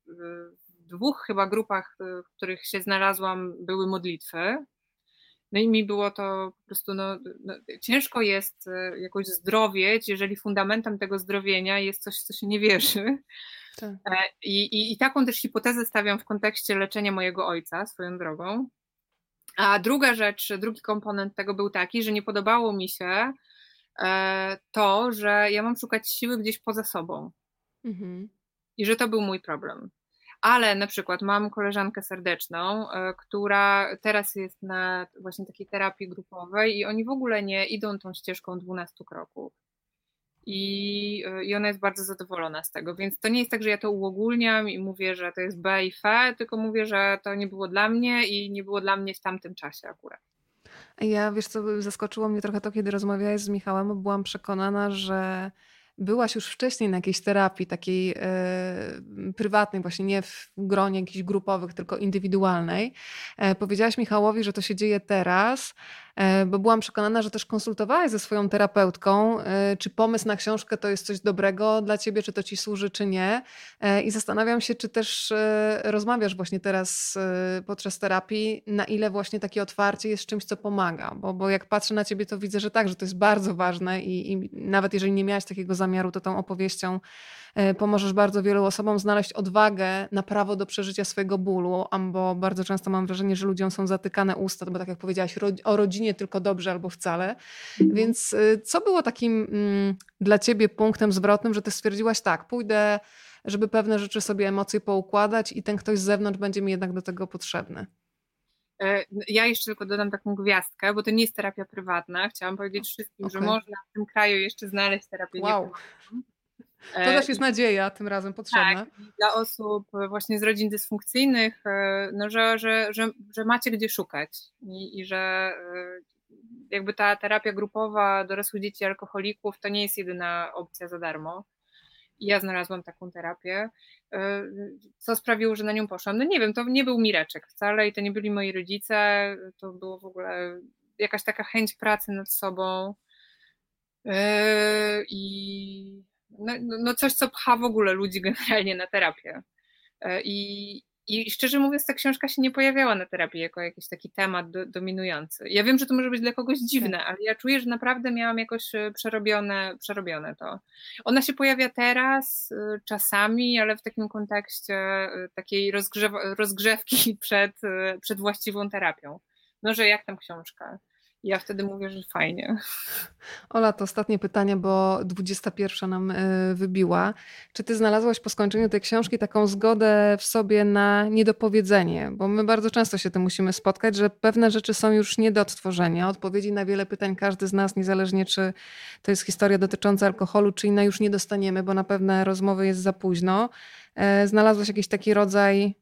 w dwóch chyba grupach, w których się znalazłam, były modlitwy No i mi było to po prostu, no, no, ciężko jest jakoś zdrowieć, jeżeli fundamentem tego zdrowienia jest coś, co się nie wierzy. Tak. I, i, I taką też hipotezę stawiam w kontekście leczenia mojego ojca, swoją drogą. A druga rzecz, drugi komponent tego był taki, że nie podobało mi się to, że ja mam szukać siły gdzieś poza sobą. Mhm. I że to był mój problem. Ale na przykład mam koleżankę serdeczną, która teraz jest na właśnie takiej terapii grupowej i oni w ogóle nie idą tą ścieżką dwunastu kroków. I, I ona jest bardzo zadowolona z tego, więc to nie jest tak, że ja to uogólniam i mówię, że to jest B i F, tylko mówię, że to nie było dla mnie i nie było dla mnie w tamtym czasie akurat. Ja, wiesz co, zaskoczyło mnie trochę to, kiedy rozmawiałeś z Michałem, byłam przekonana, że byłaś już wcześniej na jakiejś terapii takiej yy, prywatnej, właśnie nie w gronie jakichś grupowych, tylko indywidualnej. E, powiedziałaś Michałowi, że to się dzieje teraz, e, bo byłam przekonana, że też konsultowałaś ze swoją terapeutką, e, czy pomysł na książkę to jest coś dobrego dla ciebie, czy to ci służy, czy nie. E, I zastanawiam się, czy też e, rozmawiasz właśnie teraz e, podczas terapii, na ile właśnie takie otwarcie jest czymś, co pomaga. Bo, bo jak patrzę na ciebie, to widzę, że tak, że to jest bardzo ważne i, i nawet jeżeli nie miałaś takiego zamiaru, to tą opowieścią pomożesz bardzo wielu osobom znaleźć odwagę na prawo do przeżycia swojego bólu, bo bardzo często mam wrażenie, że ludziom są zatykane usta, bo tak jak powiedziałaś, o rodzinie tylko dobrze albo wcale. Więc co było takim dla ciebie punktem zwrotnym, że ty stwierdziłaś tak, pójdę, żeby pewne rzeczy sobie emocje poukładać i ten ktoś z zewnątrz będzie mi jednak do tego potrzebny? Ja jeszcze tylko dodam taką gwiazdkę, bo to nie jest terapia prywatna. Chciałam powiedzieć wszystkim, okay, że można w tym kraju jeszcze znaleźć terapię. Wow. To też jest nadzieja tym razem potrzebna. Tak, dla osób właśnie z rodzin dysfunkcyjnych, no, że, że, że, że macie gdzie szukać i, i że jakby ta terapia grupowa dorosłych dzieci alkoholików to nie jest jedyna opcja za darmo. I ja znalazłam taką terapię, co sprawiło, że na nią poszłam. No nie wiem, to nie był Mireczek wcale i to nie byli moi rodzice, to było w ogóle jakaś taka chęć pracy nad sobą i no, no coś, co pcha w ogóle ludzi generalnie na terapię. I, i szczerze mówiąc, ta książka się nie pojawiała na terapii jako jakiś taki temat do, dominujący. Ja wiem, że to może być dla kogoś dziwne, ale ja czuję, że naprawdę miałam jakoś przerobione, przerobione to. Ona się pojawia teraz czasami, ale w takim kontekście takiej rozgrzew- rozgrzewki przed, przed właściwą terapią. No, że jak tam książka? Ja wtedy mówię, że fajnie. Ola, to ostatnie pytanie, bo dwudziesta pierwsza nam wybiła. Czy ty znalazłaś po skończeniu tej książki taką zgodę w sobie na niedopowiedzenie? Bo my bardzo często się tym musimy spotkać, że pewne rzeczy są już nie do odtworzenia. Odpowiedzi na wiele pytań każdy z nas, niezależnie czy to jest historia dotycząca alkoholu, czy inna, już nie dostaniemy, bo na pewne rozmowy jest za późno. Znalazłaś jakiś taki rodzaj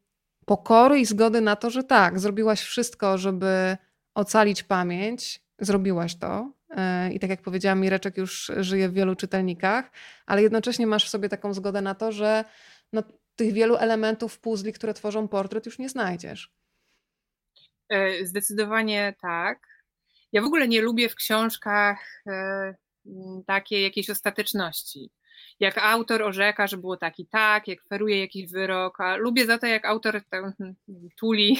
pokory i zgody na to, że tak, zrobiłaś wszystko, żeby ocalić pamięć, zrobiłaś to i tak jak powiedziałam, Mireczek już żyje w wielu czytelnikach, ale jednocześnie masz w sobie taką zgodę na to, że no, tych wielu elementów puzli, które tworzą portret, już nie znajdziesz. Zdecydowanie tak. Ja w ogóle nie lubię w książkach takiej jakiejś ostateczności. Jak autor orzeka, że było tak i tak, jak feruje jakiś wyrok, a lubię za to, jak autor tam tuli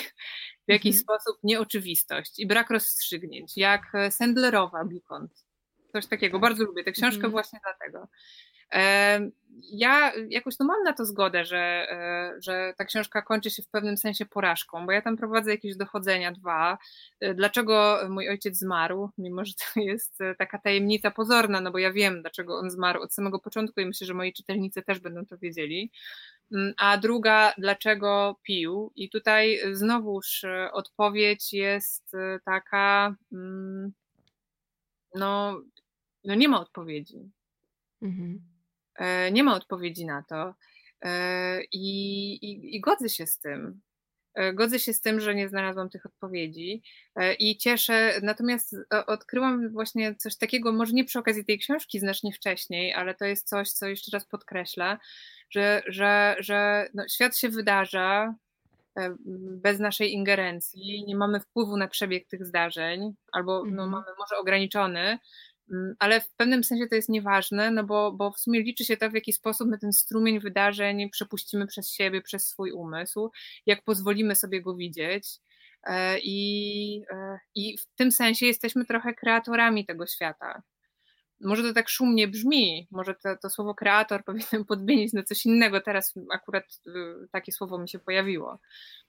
w jakiś mm-hmm. sposób nieoczywistość i brak rozstrzygnięć, jak Sandlerowa Bicont, coś takiego, bardzo lubię tę książkę mm-hmm. właśnie dlatego. Ja jakoś no mam na to zgodę, że, że ta książka kończy się w pewnym sensie porażką, bo ja tam prowadzę jakieś dochodzenia dwa, dlaczego mój ojciec zmarł, mimo że to jest taka tajemnica pozorna, no bo ja wiem, dlaczego on zmarł od samego początku i myślę, że moi czytelnicy też będą to wiedzieli, a druga, dlaczego pił, i tutaj znowuż odpowiedź jest taka, no, no nie ma odpowiedzi. Mhm. Nie ma odpowiedzi na to i, i, i godzę się z tym. Godzę się z tym, że nie znalazłam tych odpowiedzi i cieszę, natomiast odkryłam właśnie coś takiego, może nie przy okazji tej książki, znacznie wcześniej, ale to jest coś, co jeszcze raz podkreślę, że, że, że no, świat się wydarza bez naszej ingerencji, nie mamy wpływu na przebieg tych zdarzeń, albo mhm. no, mamy może ograniczony, ale w pewnym sensie to jest nieważne, no bo, bo w sumie liczy się to, w jaki sposób my ten strumień wydarzeń przepuścimy przez siebie, przez swój umysł, jak pozwolimy sobie go widzieć I, i w tym sensie jesteśmy trochę kreatorami tego świata. Może to tak szumnie brzmi, może to, to słowo kreator powinienem podmienić na coś innego, teraz akurat takie słowo mi się pojawiło.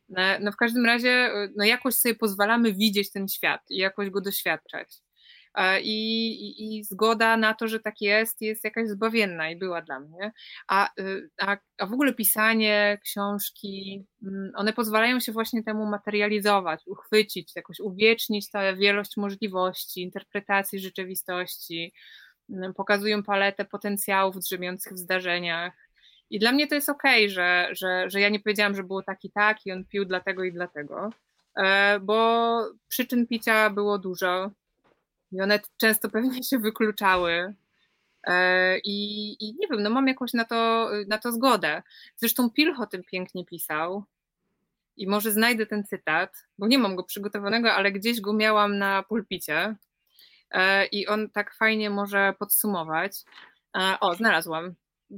No, no w każdym razie no jakoś sobie pozwalamy widzieć ten świat i jakoś go doświadczać. I, i, i zgoda na to, że tak jest, jest jakaś zbawienna i była dla mnie. A, a, a w ogóle pisanie, książki, one pozwalają się właśnie temu materializować, uchwycić, jakoś uwiecznić tę wielość możliwości, interpretacji rzeczywistości, pokazują paletę potencjałów drzemiących w zdarzeniach. I dla mnie to jest okej, że, że, że ja nie powiedziałam, że było tak i tak i on pił dlatego i dlatego, bo przyczyn picia było dużo. I one często pewnie się wykluczały i, i nie wiem, no mam jakąś na to, na to zgodę. Zresztą Pilcho tym pięknie pisał i może znajdę ten cytat, bo nie mam go przygotowanego, ale gdzieś go miałam na pulpicie i on tak fajnie może podsumować. O, znalazłam.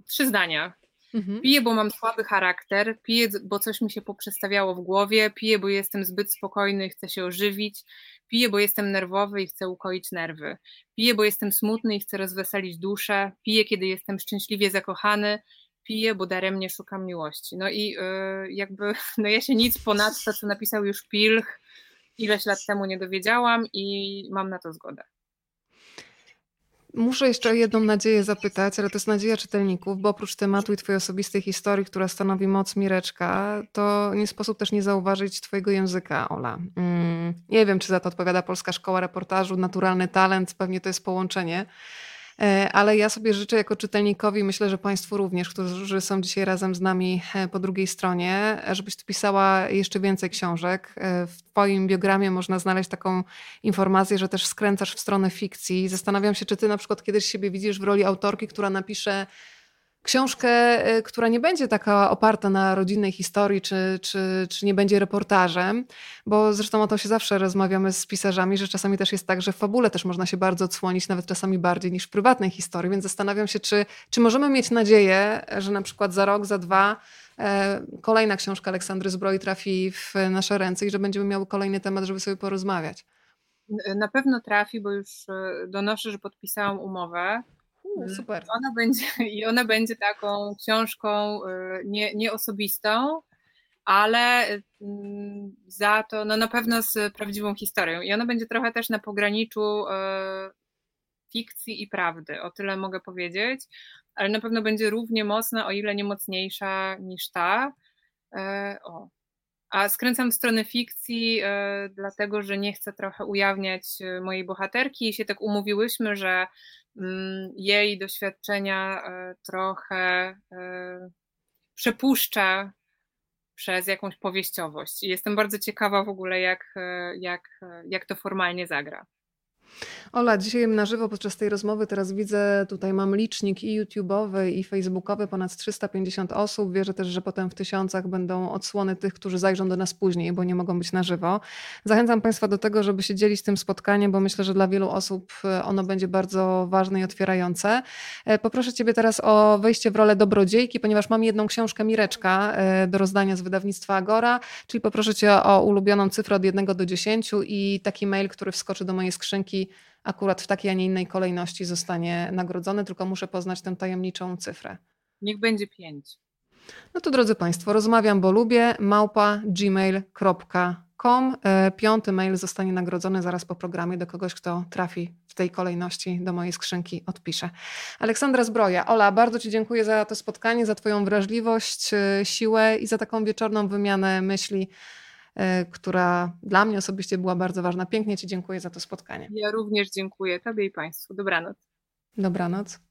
Trzy zdania. Mhm. Piję, bo mam słaby charakter, piję, bo coś mi się poprzestawiało w głowie, piję, bo jestem zbyt spokojny i chcę się ożywić, piję, bo jestem nerwowy i chcę ukoić nerwy, piję, bo jestem smutny i chcę rozweselić duszę, piję, kiedy jestem szczęśliwie zakochany, piję, bo daremnie szukam miłości. No i yy, jakby, no ja się nic ponad to, co napisał już Pilch, ileś lat temu nie dowiedziałam i mam na to zgodę. Muszę jeszcze o jedną nadzieję zapytać, ale to jest nadzieja czytelników, bo oprócz tematu i twojej osobistej historii, która stanowi moc Mireczka, to nie sposób też nie zauważyć twojego języka, Ola. Mm, nie wiem, czy za to odpowiada Polska Szkoła Reportażu, naturalny talent, pewnie to jest połączenie, ale ja sobie życzę jako czytelnikowi, myślę, że państwu również, którzy są dzisiaj razem z nami po drugiej stronie, żebyś tu pisała jeszcze więcej książek. W twoim biogramie można znaleźć taką informację, że też skręcasz w stronę fikcji. Zastanawiam się, czy ty na przykład kiedyś siebie widzisz w roli autorki, która napisze książkę, która nie będzie taka oparta na rodzinnej historii, czy, czy, czy nie będzie reportażem, bo zresztą o to się zawsze rozmawiamy z pisarzami, że czasami też jest tak, że w fabule też można się bardzo odsłonić, nawet czasami bardziej niż w prywatnej historii, więc zastanawiam się, czy, czy możemy mieć nadzieję, że na przykład za rok, za dwa e, kolejna książka Aleksandry Zbroi trafi w nasze ręce i że będziemy miały kolejny temat, żeby sobie porozmawiać. Na pewno trafi, bo już donoszę, że podpisałam umowę. U, super. Ona będzie, i ona będzie taką książką nie, nie osobistą, ale za to no na pewno z prawdziwą historią. I ona będzie trochę też na pograniczu fikcji i prawdy, o tyle mogę powiedzieć, ale na pewno będzie równie mocna, o ile nie mocniejsza niż ta. O. A skręcam w stronę fikcji, dlatego że nie chcę trochę ujawniać mojej bohaterki i się tak umówiłyśmy, że jej doświadczenia trochę przepuszczę przez jakąś powieściowość. I jestem bardzo ciekawa w ogóle, jak, jak, jak to formalnie zagra. Ola, dzisiaj na żywo podczas tej rozmowy teraz widzę, tutaj mam licznik i YouTube'owy, i Facebookowy, ponad trzysta pięćdziesiąt osób. Wierzę też, że potem w tysiącach będą odsłony tych, którzy zajrzą do nas później, bo nie mogą być na żywo. Zachęcam państwa do tego, żeby się dzielić tym spotkaniem, bo myślę, że dla wielu osób ono będzie bardzo ważne i otwierające. Poproszę ciebie teraz o wejście w rolę dobrodziejki, ponieważ mam jedną książkę Mireczka do rozdania z wydawnictwa Agora, czyli poproszę cię o ulubioną cyfrę od jeden do dziesięciu i taki mail, który wskoczy do mojej skrzynki, akurat w takiej, a nie innej kolejności zostanie nagrodzony, tylko muszę poznać tę tajemniczą cyfrę. Niech będzie pięć. No to drodzy państwo, rozmawiam, bo lubię, małpa gmail kropka com. Piąty mail zostanie nagrodzony zaraz po programie do kogoś, kto trafi w tej kolejności do mojej skrzynki, odpiszę. Aleksandra Zbroja, Ola, bardzo ci dziękuję za to spotkanie, za twoją wrażliwość, siłę i za taką wieczorną wymianę myśli, która dla mnie osobiście była bardzo ważna. Pięknie ci dziękuję za to spotkanie. Ja również dziękuję tobie i państwu. Dobranoc. Dobranoc.